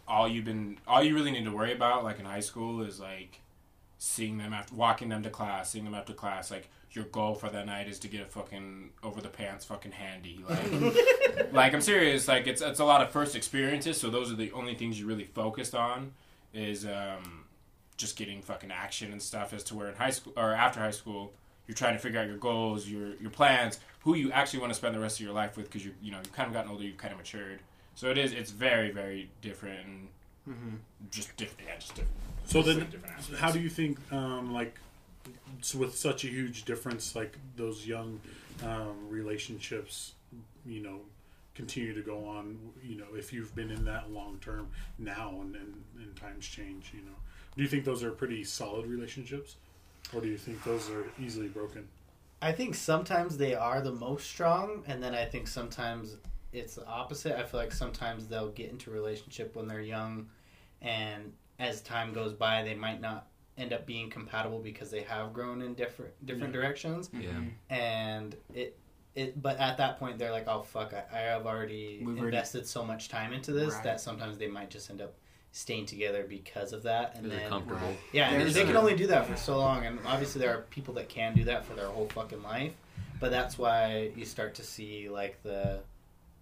all you've been, all you really need to worry about, like, in high school is, like, seeing them after, walking them to class, seeing them after class, like, your goal for that night is to get a fucking over the pants fucking handy. Like, like I'm serious. Like, it's it's a lot of first experiences, so those are the only things you really focused on is um, just getting fucking action and stuff, as to where in high school or after high school, you're trying to figure out your goals, your your plans, who you actually want to spend the rest of your life with, because you you know you've kind of gotten older, you've kind of matured. So it is it's very very different. And mm-hmm. Just different, yeah, just different. So just then, different how do you think um, like? So with such a huge difference, like those young um, relationships, you know, continue to go on, you know, if you've been in that long term now and, and, and times change, you know, do you think those are pretty solid relationships, or do you think those are easily broken? I think sometimes they are the most strong, and then I think sometimes it's the opposite. I feel like sometimes they'll get into a relationship when they're young, and as time goes by, they might not end up being compatible because they have grown in different different yeah. directions. Yeah. And it it but at that point they're like, oh fuck, I, I have already We've invested already... so much time into this, right. that sometimes they might just end up staying together because of that, and they're then comfortable. Right. Yeah, and they can only do that for so long, and obviously there are people that can do that for their whole fucking life, but that's why you start to see like the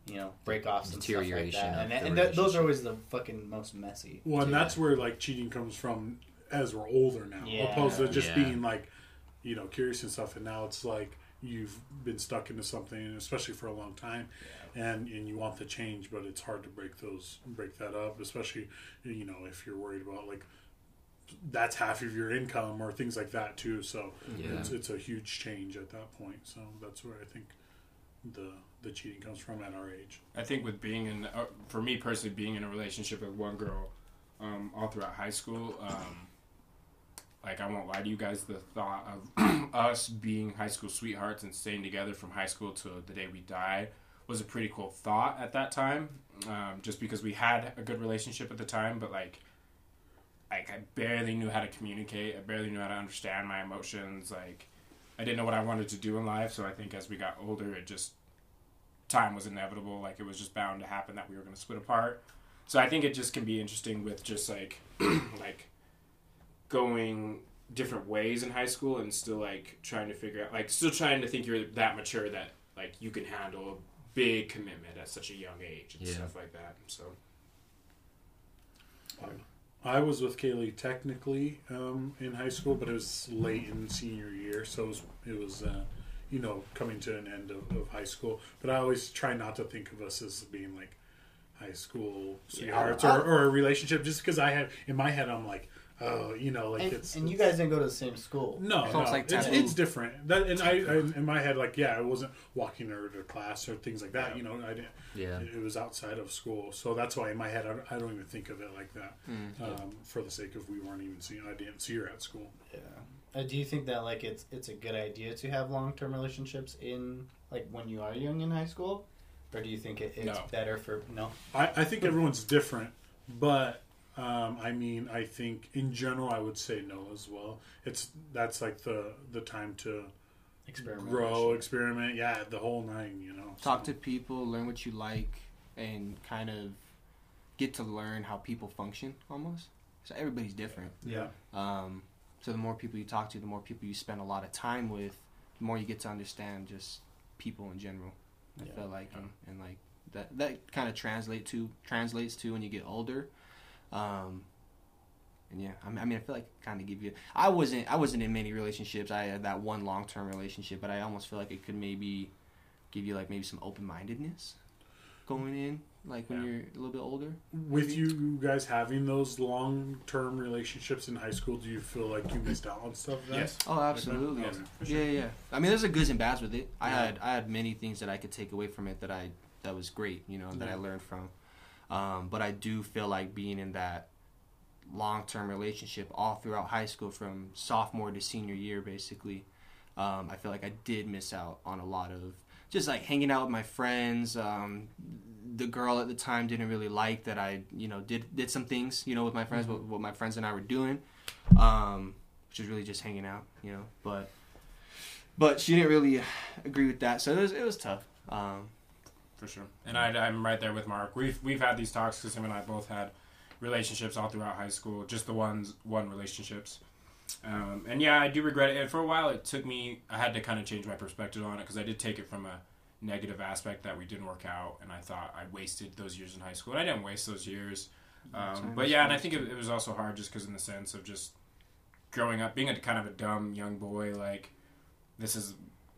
you know, break-offs and stuff like that. And, and th- those are always the fucking most messy. Well, and that's that. Where like cheating comes from as we're older now, yeah. opposed to just yeah. being like, you know, curious and stuff. And now it's like you've been stuck into something, especially for a long time, yeah. and and you want the change, but it's hard to break those, break that up, especially, you know, if you're worried about like that's half of your income or things like that too. So yeah. it's it's a huge change at that point. So that's where I think the the cheating comes from at our age. I think with being in, uh, for me personally, being in a relationship with one girl um, all throughout high school. Um, Like, I won't lie to you guys, the thought of us being high school sweethearts and staying together from high school to the day we die was a pretty cool thought at that time, um, just because we had a good relationship at the time, but, like, like, I barely knew how to communicate. I barely knew how to understand my emotions. Like, I didn't know what I wanted to do in life, so I think as we got older, it just, time was inevitable. Like, it was just bound to happen that we were going to split apart. So I think it just can be interesting with just, like, like, going different ways in high school and still like trying to figure out, like still trying to think you're that mature that like you can handle a big commitment at such a young age and yeah. stuff like that. So I was with Kaylee technically um, in high school, but it was late in senior year, so it was, it was uh, you know, coming to an end of, of high school. But I always try not to think of us as being like high school sweethearts yeah, or, or a relationship, just because I had in my head I'm like, oh, you know, like and, it's... And you guys didn't go to the same school. No, it's no, like it's, it's different. That, and I, I, in my head, like, yeah, I wasn't walking her to class or things like that, yeah. you know, I didn't... Yeah. It, it was outside of school, so that's why in my head, I, I don't even think of it like that, mm-hmm. um, for the sake of we weren't even seeing... I didn't see her at school. Yeah. Uh, do you think that, like, it's it's a good idea to have long-term relationships in, like, when you are young in high school? Or do you think it, it's no. better for... No? I, I think everyone's different, but... Um, I mean, I think in general, I would say no as well. It's that's like the the time to experiment, grow, experiment, yeah, the whole nine, you know. Talk so. to people, learn what you like, and kind of get to learn how people function almost. So everybody's different. Yeah. Um. So the more people you talk to, the more people you spend a lot of time with, the more you get to understand just people in general. I yeah. feel like yeah. and, and like that that kind of translate to translates to when you get older. Um, and yeah, I mean, I mean, I feel like it kind of give you, I wasn't, I wasn't in many relationships. I had that one long-term relationship, but I almost feel like it could maybe give you like maybe some open-mindedness going in, like when yeah. you're a little bit older. With maybe. You guys having those long-term relationships in high school, do you feel like you missed out on stuff? Then? Yes. Oh, absolutely. Yes, for sure. Yeah. Yeah. I mean, there's a goods and bads with it. I yeah. had, I had many things that I could take away from it that I, that was great, you know, that yeah. I learned from. Um, but I do feel like being in that long-term relationship all throughout high school from sophomore to senior year, basically, um, I feel like I did miss out on a lot of just like hanging out with my friends. Um, the girl at the time didn't really like that I, you know, did, did some things, you know, with my friends, mm-hmm. what, what my friends and I were doing, um, which is really just hanging out, you know, but, but she didn't really agree with that. So it was, it was tough. Um, For sure. And I, I'm right there with Mark. We've we've had these talks because him and I both had relationships all throughout high school, just the ones, one relationships. Um, and yeah, I do regret it. And for a while, it took me, I had to kind of change my perspective on it, because I did take it from a negative aspect that we didn't work out, and I thought I wasted those years in high school. And I didn't waste those years. Um, but yeah, and I think it, it was also hard just because in the sense of just growing up, being a kind of a dumb young boy, like, this is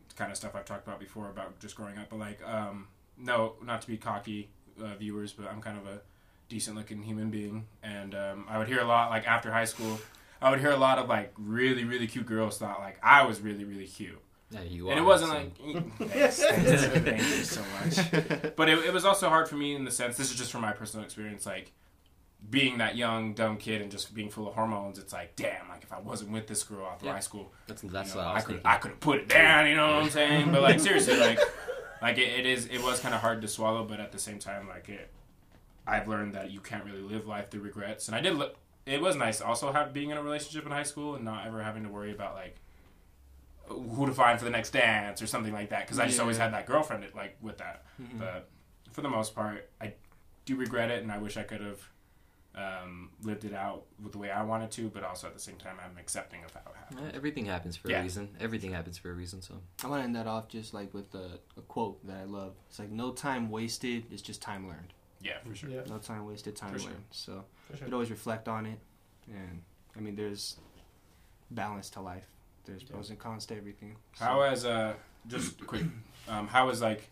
the kind of stuff I've talked about before about just growing up. But like, um, no, not to be cocky, uh, viewers, but I'm kind of a decent looking human being. And um, I would hear a lot, like after high school, I would hear a lot of like really, really cute girls thought like I was really, really cute. Yeah, you are. And it wasn't awesome. Like, thanks, thanks, thank you so much. But it, it was also hard for me in the sense, this is just from my personal experience, like being that young, dumb kid and just being full of hormones, it's like, damn, like if I wasn't with this girl after yeah. high school, that's, that's you know, what I, was I could I could have put it down, you know what I'm saying? But like seriously, like like it, it is it was kind of hard to swallow, but at the same time, like it, I've learned that you can't really live life through regrets. And I did. Li- it was nice also have being in a relationship in high school and not ever having to worry about like who to find for the next dance or something like that, because I just yeah. always had that girlfriend that, like with that. Mm-hmm. But for the most part, I do regret it, and I wish I could have. Um, lived it out with the way I wanted to, but also at the same time I'm accepting of how it happened. Yeah, everything happens for yeah. a reason. Everything happens for a reason. So I want to end that off just like with a, a quote that I love. It's like, no time wasted, it's just time learned. Yeah, for sure. Yeah. No time wasted, time for learned. Sure. So for sure. You'd always reflect on it. And I mean, there's balance to life. There's yeah. pros and cons to everything. So. How as a just quick um, how is like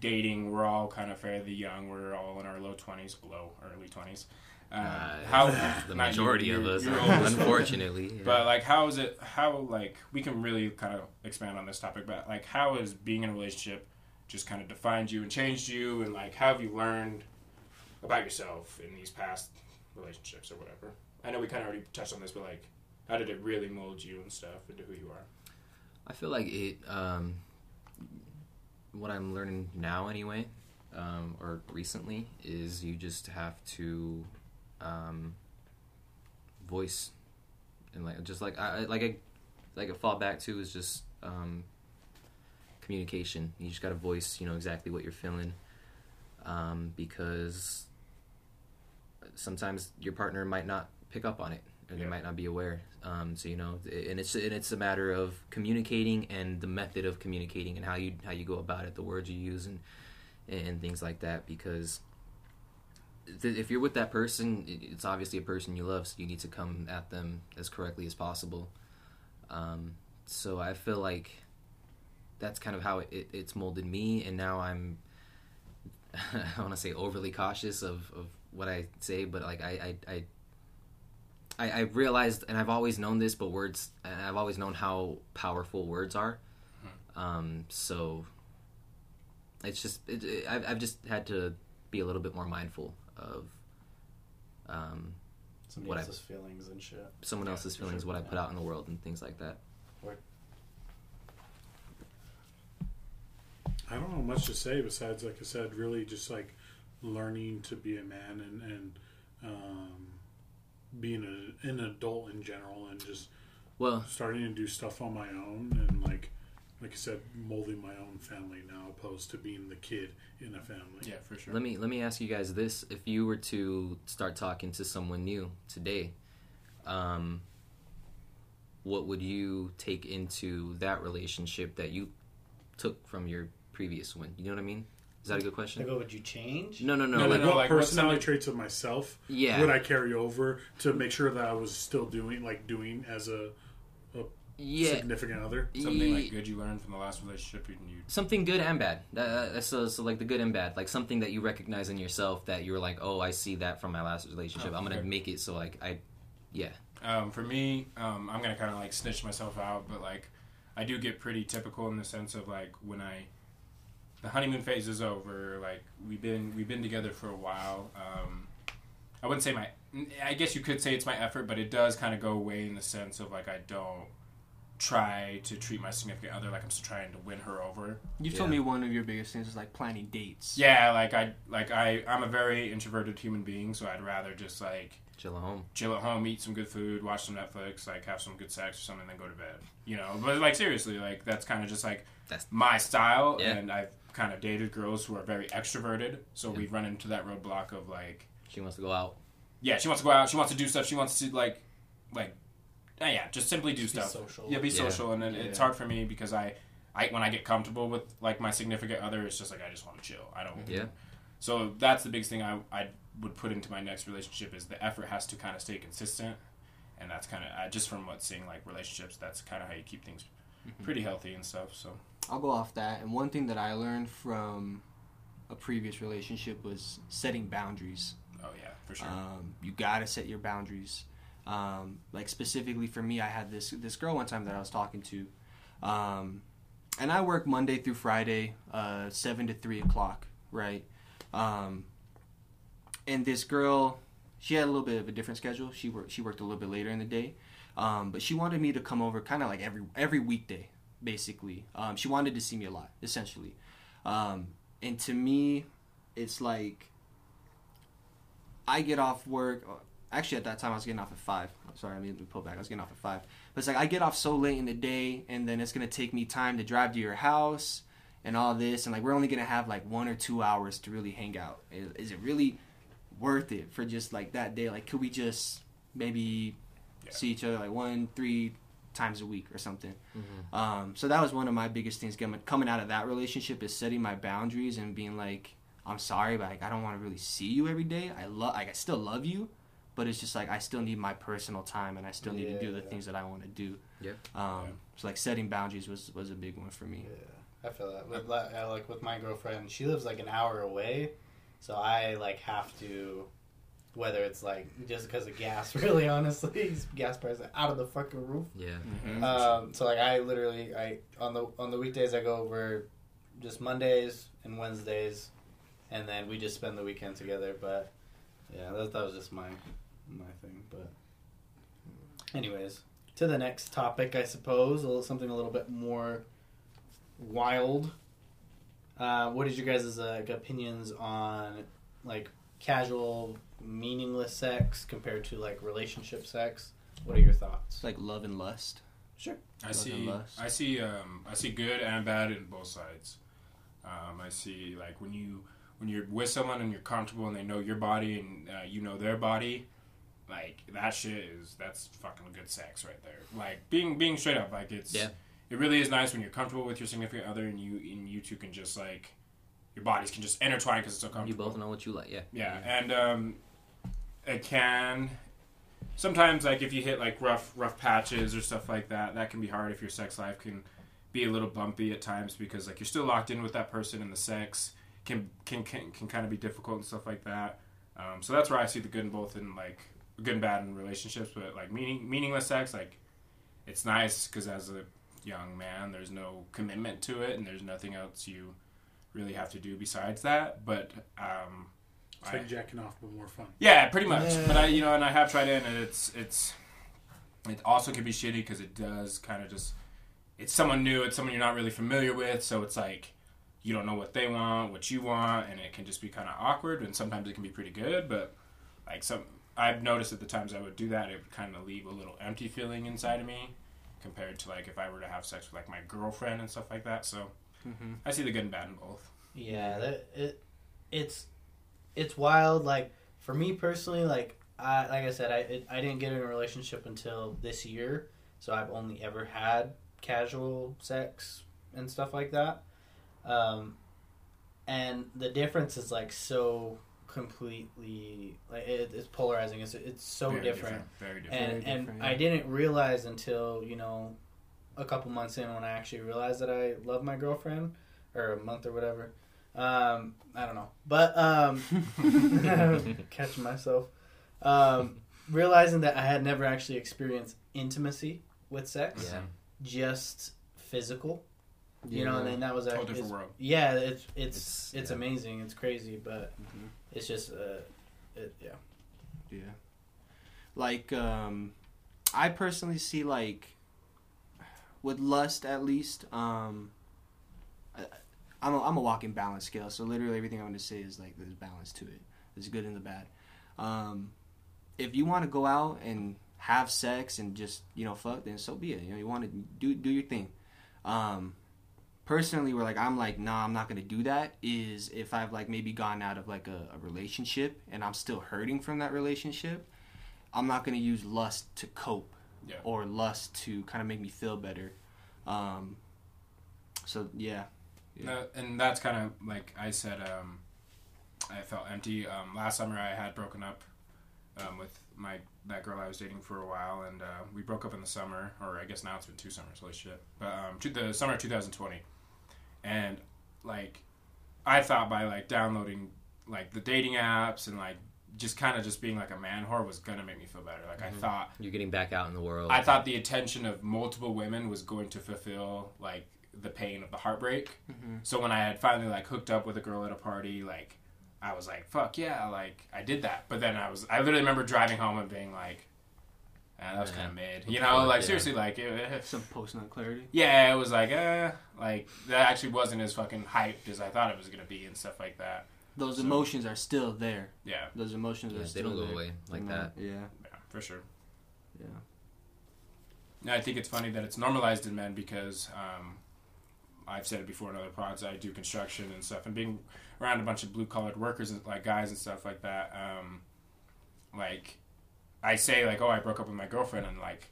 dating? We're all kind of fairly young. We're all in our low twenties, below early twenties. Uh, uh, how the majority you, of us, unfortunately. Yeah. But like, how is it? How like we can really kind of expand on this topic, but like, how has being in a relationship just kind of defined you and changed you, and like, how have you learned about yourself in these past relationships or whatever? I know we kind of already touched on this, but like, how did it really mold you and stuff into who you are? I feel like it. Um, what I'm learning now, anyway, um, or recently, is you just have to. Um, voice and like just like I like I like a fallback to is just um, communication. You just gotta voice, you know, exactly what you're feeling, um, because sometimes your partner might not pick up on it, or yeah. they might not be aware. Um, so you know, and it's and it's a matter of communicating and the method of communicating and how you how you go about it, the words you use and and things like that, because. If you're with that person, it's obviously a person you love, so you need to come at them as correctly as possible. Um, so I feel like that's kind of how it, it, it's molded me, and now I'm, I want to say overly cautious of, of what I say, but like I, I, I, I realized, and I've always known this, but words, and I've always known how powerful words are. Um, so it's just, it, it, I've, I've just had to be a little bit more mindful of um, what else's I, feelings and shit. Someone yeah, else's feelings, sure. what I put yeah. out in the world and things like that. I don't know much to say besides, like I said, really just like learning to be a man and, and um, being a, an adult in general, and just well starting to do stuff on my own, and like like I said, molding my own family now, opposed to being the kid in a family. Yeah, for sure. Let me let me ask you guys this: if you were to start talking to someone new today, um, what would you take into that relationship that you took from your previous one? You know what I mean? Is that a good question? Like, what would you change? No, no, no. no, like, no, no like, personality like, traits of myself yeah. would I carry over to make sure that I was still doing, like, doing as a. Yeah. Significant other? Something like good you learned from the last relationship you knew. Something good and bad. Uh, so, so like the good and bad. Like something that you recognize in yourself that you were like, oh, I see that from my last relationship. Oh, I'm going to make it so like I, yeah. Um, for me, um, I'm going to kind of like snitch myself out, but like I do get pretty typical in the sense of like when I, the honeymoon phase is over, like we've been, we've been together for a while. Um, I wouldn't say my, I guess you could say it's my effort, but it does kind of go away in the sense of like I don't, try to treat my significant other like I'm still trying to win her over. You've yeah. told me one of your biggest things is like planning dates. Yeah, like I like I I'm a very introverted human being, so I'd rather just like chill at home, chill at home, eat some good food, watch some Netflix, like have some good sex or something, then go to bed. You know, but like seriously, like that's kind of just like that's my style, yeah. and I've kind of dated girls who are very extroverted, so yeah. we've run into that roadblock of like she wants to go out. Yeah, she wants to go out. She wants to do stuff. She wants to like like. yeah, just simply do just stuff. Be social. Yeah, be yeah. social, and it, yeah. it's hard for me because I, I when I get comfortable with like my significant other, it's just like I just want to chill. I don't. Yeah. So that's the biggest thing I I would put into my next relationship is the effort has to kind of stay consistent, and that's kind of I, just from what seeing like relationships, that's kind of how you keep things mm-hmm. pretty healthy and stuff. So I'll go off that, and one thing that I learned from a previous relationship was setting boundaries. Oh yeah, for sure. Um, you gotta set your boundaries. Um, like specifically for me, I had this this girl one time that I was talking to, um, and I work Monday through Friday, uh, seven to three o'clock, right? Um, and this girl, she had a little bit of a different schedule. She worked she worked a little bit later in the day, um, but she wanted me to come over kind of like every every weekday, basically. Um, she wanted to see me a lot, essentially. Um, and to me, it's like I get off work. Actually, at that time, I was getting off at five. Sorry, I mean, let me pull back. I was getting off at five. But it's like, I get off so late in the day, and then it's going to take me time to drive to your house and all this. And, like, we're only going to have, like, one or two hours to really hang out. Is, is it really worth it for just, like, that day? Like, could we just maybe yeah. see each other, like, one, three times a week or something? Mm-hmm. Um, so that was one of my biggest things coming out of that relationship is setting my boundaries and being like, I'm sorry, but, like, I don't want to really see you every day. I lo- like, I still love you. But it's just like I still need my personal time, and I still need yeah, to do the yeah. things that I want to do. Yeah. Um. Yeah. So like setting boundaries was, was a big one for me. Yeah, I feel that. With, like with my girlfriend, she lives like an hour away, so I like have to, whether it's like just because of gas, really honestly, gas prices out of the fucking roof. Yeah. Mm-hmm. Um. So like I literally I on the on the weekdays I go over, just Mondays and Wednesdays, and then we just spend the weekend together. But yeah, that that was just my. my thing, but anyways, to the next topic, I suppose, a little, something a little bit more wild. Uh, what is your guys' uh, opinions on, like, casual, meaningless sex compared to, like, relationship sex? What are your thoughts? Like love and lust? Sure. I love see, I see, um, I see good and bad in both sides. Um, I see, like, when, you, when you're with someone and you're comfortable and they know your body and uh, you know their body... Like, that shit is, that's fucking good sex right there. Like, being being straight up, like, it's, yeah. it really is nice when you're comfortable with your significant other and you and you two can just, like, your bodies can just intertwine because it's so comfortable. You both know what you like, yeah. Yeah, yeah. and um, it can, sometimes, like, if you hit, like, rough rough patches or stuff like that, that can be hard if your sex life can be a little bumpy at times because, like, you're still locked in with that person and the sex can, can, can, can kind of be difficult and stuff like that. Um, so that's where I see the good in both in, like, good and bad in relationships, but like meaning, meaningless sex, like it's nice because as a young man, there's no commitment to it and there's nothing else you really have to do besides that. But um, it's like I, jacking off, but more fun. Yeah, pretty much. Yeah. But I, you know, and I have tried it, and it's it's it also can be shitty because it does kind of just it's someone new, it's someone you're not really familiar with, so it's like you don't know what they want, what you want, and it can just be kind of awkward. And sometimes it can be pretty good, but like some. I've noticed at the times I would do that, it would kind of leave a little empty feeling inside of me compared to, like, if I were to have sex with, like, my girlfriend and stuff like that. So mm-hmm. I see the good and bad in both. Yeah, that, it it's it's wild. Like, for me personally, like I like I said, I it, I didn't get in a relationship until this year, so I've only ever had casual sex and stuff like that. Um, and the difference is, like, so... completely like it, it's polarizing it's it's so very different. different very different and, very and different, yeah. I didn't realize until you know a couple months in when I actually realized that I love my girlfriend or a month or whatever um I don't know but um catching myself um realizing that I had never actually experienced intimacy with sex yeah. just physical you yeah. know and then that was a whole different world yeah it's it's it's, it's yeah. amazing it's crazy but mm-hmm. It's just, uh, it, yeah. Yeah. Like, um, I personally see, like, with lust at least, um, I, I'm, a, I'm a walking balance scale, so literally everything I'm going to say is, like, there's balance to it. There's good and the bad. Um, if you want to go out and have sex and just, you know, fuck, then so be it. You know, you want to do do your thing. Um Personally, where like I'm like, nah, I'm not gonna do that. Is if I've like maybe gone out of like a, a relationship and I'm still hurting from that relationship, I'm not gonna use lust to cope. yeah. or lust to kind of make me feel better. Um, so, yeah. yeah. No, and that's kind of, like I said, um, I felt empty. Um, last summer I had broken up um, with my that girl I was dating for a while, and uh, we broke up in the summer, or I guess now it's been two summers, holy shit. But um, to the summer of twenty twenty, and, like, I thought by, like, downloading, like, the dating apps and, like, just kind of just being, like, a man whore was going to make me feel better. Like, mm-hmm. I thought... You're getting back out in the world. I thought the attention of multiple women was going to fulfill, like, the pain of the heartbreak. Mm-hmm. So when I had finally, like, hooked up with a girl at a party, like, I was like, fuck yeah, like, I did that. But then I was... I literally remember driving home and being like, ah, that was kind of mid. You know, like, yeah. seriously, like... It, Some post-nut clarity. Yeah, it was like, eh, like, that actually wasn't as fucking hyped as I thought it was going to be and stuff like that. Those so, emotions are still there. Yeah. Those emotions yeah, are still there. They don't go away like mm-hmm. that. Yeah. Yeah, for sure. Yeah. Now, I think it's funny that it's normalized in men because... Um, I've said it before in other pods, I do construction and stuff, and being around a bunch of blue-collared workers, and like guys and stuff like that, um, like, I say, like, oh, I broke up with my girlfriend, and, like,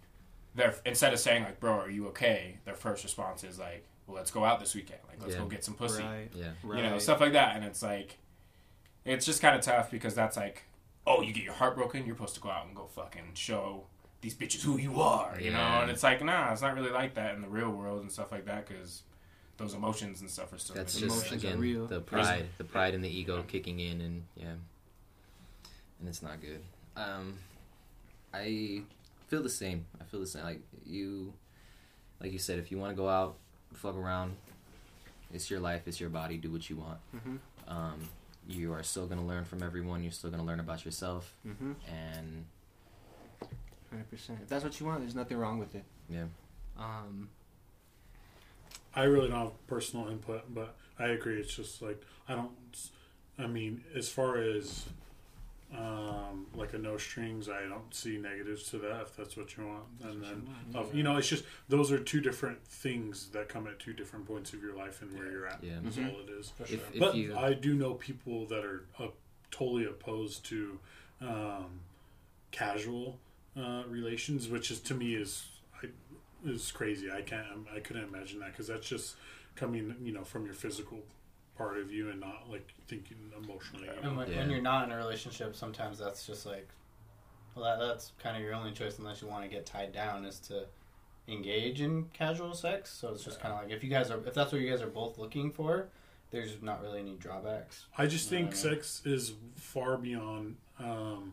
they're, instead of saying, like, bro, are you okay, their first response is, like, well, let's go out this weekend, like, let's yeah. go get some pussy, right. Yeah. Right. You know, stuff like that, and it's, like, it's just kind of tough, because that's, like, oh, you get your heart broken, you're supposed to go out and go fucking show these bitches who you are, you yeah. know, and it's, like, nah, it's not really like that in the real world and stuff like that, because... Those emotions and stuff are still. That's just emotions again real. the pride, the pride and the ego yeah. kicking in, and yeah, and it's not good. Um, I feel the same. I feel the same. Like you, like you said, if you want to go out, fuck around, it's your life, it's your body. Do what you want. Mm-hmm. Um, you are still gonna learn from everyone. You're still gonna learn about yourself, mm-hmm. and. one hundred percent. If that's what you want, there's nothing wrong with it. Yeah. Um. I really don't have personal input, but I agree. It's just like, I don't, I mean, as far as um, like a no strings, I don't see negatives to that if that's what you want. And that's then, you, want. Uh, you know, it's just, those are two different things that come at two different points of your life and where you're at. Yeah. That's mm-hmm. all it is. If, sure. if but you... I do know people that are uh, totally opposed to um, casual uh, relations, which is to me is... It's crazy. I can't. I couldn't imagine that because that's just coming, you know, from your physical part of you and not like thinking emotionally. And you when, yeah. when you're not in a relationship, sometimes that's just like, well, that, that's kind of your only choice unless you want to get tied down is to engage in casual sex. So it's just yeah. kind of like if you guys are, if that's what you guys are both looking for, there's not really any drawbacks. I just you know think what I mean? Sex is far beyond, um,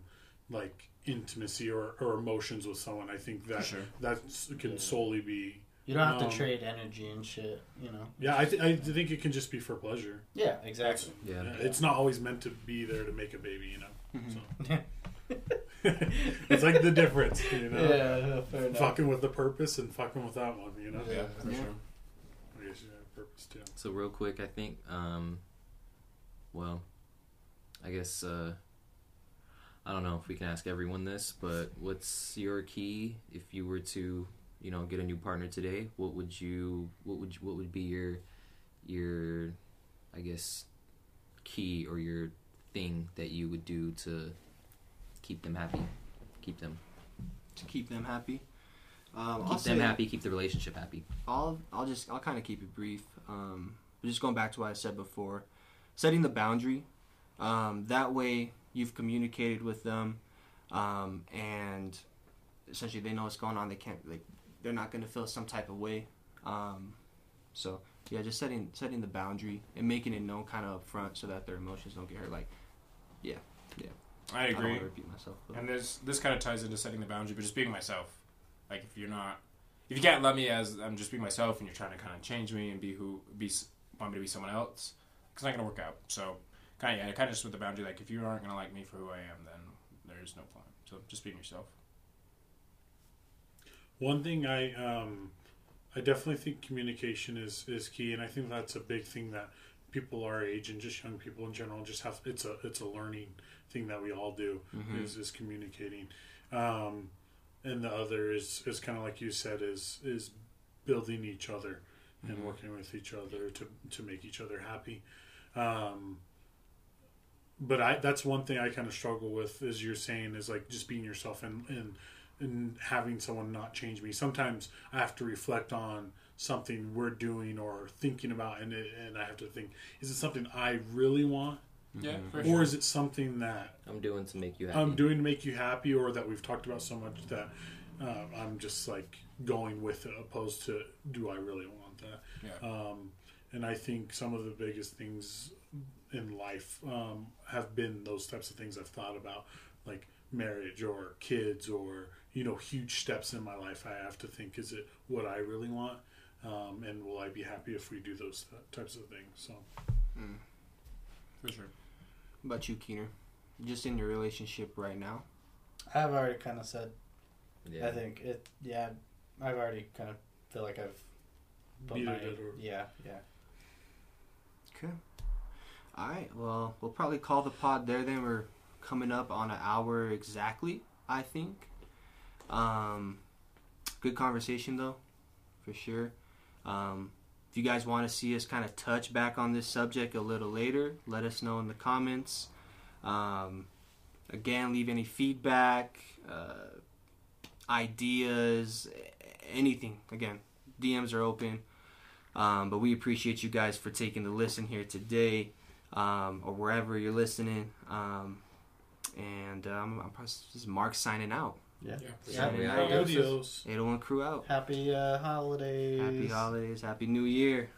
like. intimacy or, or emotions with someone. I think that sure. that can yeah. solely be... You don't have um, to trade energy and shit, you know? Yeah, I, th- I think it can just be for pleasure. Yeah, exactly. Yeah. yeah. It's not always meant to be there to make a baby, you know? Mm-hmm. So. It's like the difference, you know? Yeah, fair enough. Fucking with the purpose and fucking without one, you know? Yeah, yeah for yeah. sure. I guess you have purpose, too. So real quick, I think, um, well, I guess... Uh, I don't know if we can ask everyone this, but what's your key if you were to, you know, get a new partner today? What would you, what would, you, what would be your, your, I guess, key or your thing that you would do to keep them happy, keep them, to keep them happy, um, keep them happy, keep the relationship happy. I'll, I'll just, I'll kind of keep it brief. Um, just going back to what I said before, setting the boundary. Um, that way. You've communicated with them, um, and essentially they know what's going on. They can't, like, they're not going to feel some type of way. Um, so yeah, just setting setting the boundary and making it known kind of up front so that their emotions don't get hurt. Like, yeah, yeah. I agree. I don't want to repeat myself. But. And this this kind of ties into setting the boundary, but just being myself. Like if you're not, if you can't love me as I'm just being myself, and you're trying to kind of change me and be who be want me to be someone else, it's not going to work out. So. Kind of, yeah, kind of just with the boundary, like, if you aren't going to like me for who I am, then there's no point. So, just being yourself. One thing I, um, I definitely think communication is, is key, and I think that's a big thing that people our age and just young people in general just have, it's a, it's a learning thing that we all do, mm-hmm. is, is communicating. Um, and the other is, is kind of like you said, is, is building each other and mm-hmm. working with each other to, to make each other happy. Um, But I, that's one thing I kind of struggle with, as you're saying, is like just being yourself and, and and having someone not change me. Sometimes I have to reflect on something we're doing or thinking about, and it, and I have to think, is it something I really want? Yeah, for or sure. Is it something that I'm doing to make you happy? I'm doing to make you happy, or that we've talked about so much that uh, I'm just like going with it, opposed to do I really want that? Yeah. Um, and I think some of the biggest things in life um, have been those types of things I've thought about, like marriage or kids, or you know, huge steps in my life. I have to think, is it what I really want, um, and will I be happy if we do those th- types of things? So, mm. for sure. What about you, Keener? Just in your relationship right now? I've already kind of said. Yeah. I think it. Yeah, I've already kind of feel like I've. Beat my, it or... Yeah, yeah. Okay. All right. Well, we'll probably call the pod there. Then we're coming up on an hour exactly, I think. Um, good conversation though, for sure. Um. If you guys want to see us kind of touch back on this subject a little later, let us know in the comments. Um, again, leave any feedback, uh, ideas, anything. Again, D Ms are open. Um, but we appreciate you guys for taking the listen here today, um, or wherever you're listening. Um, and um, I'm probably, this is Mark signing out. Yeah. yeah. Happy yeah. Adios. eight oh one Crew out. Happy uh, holidays. Happy holidays. Happy New Year.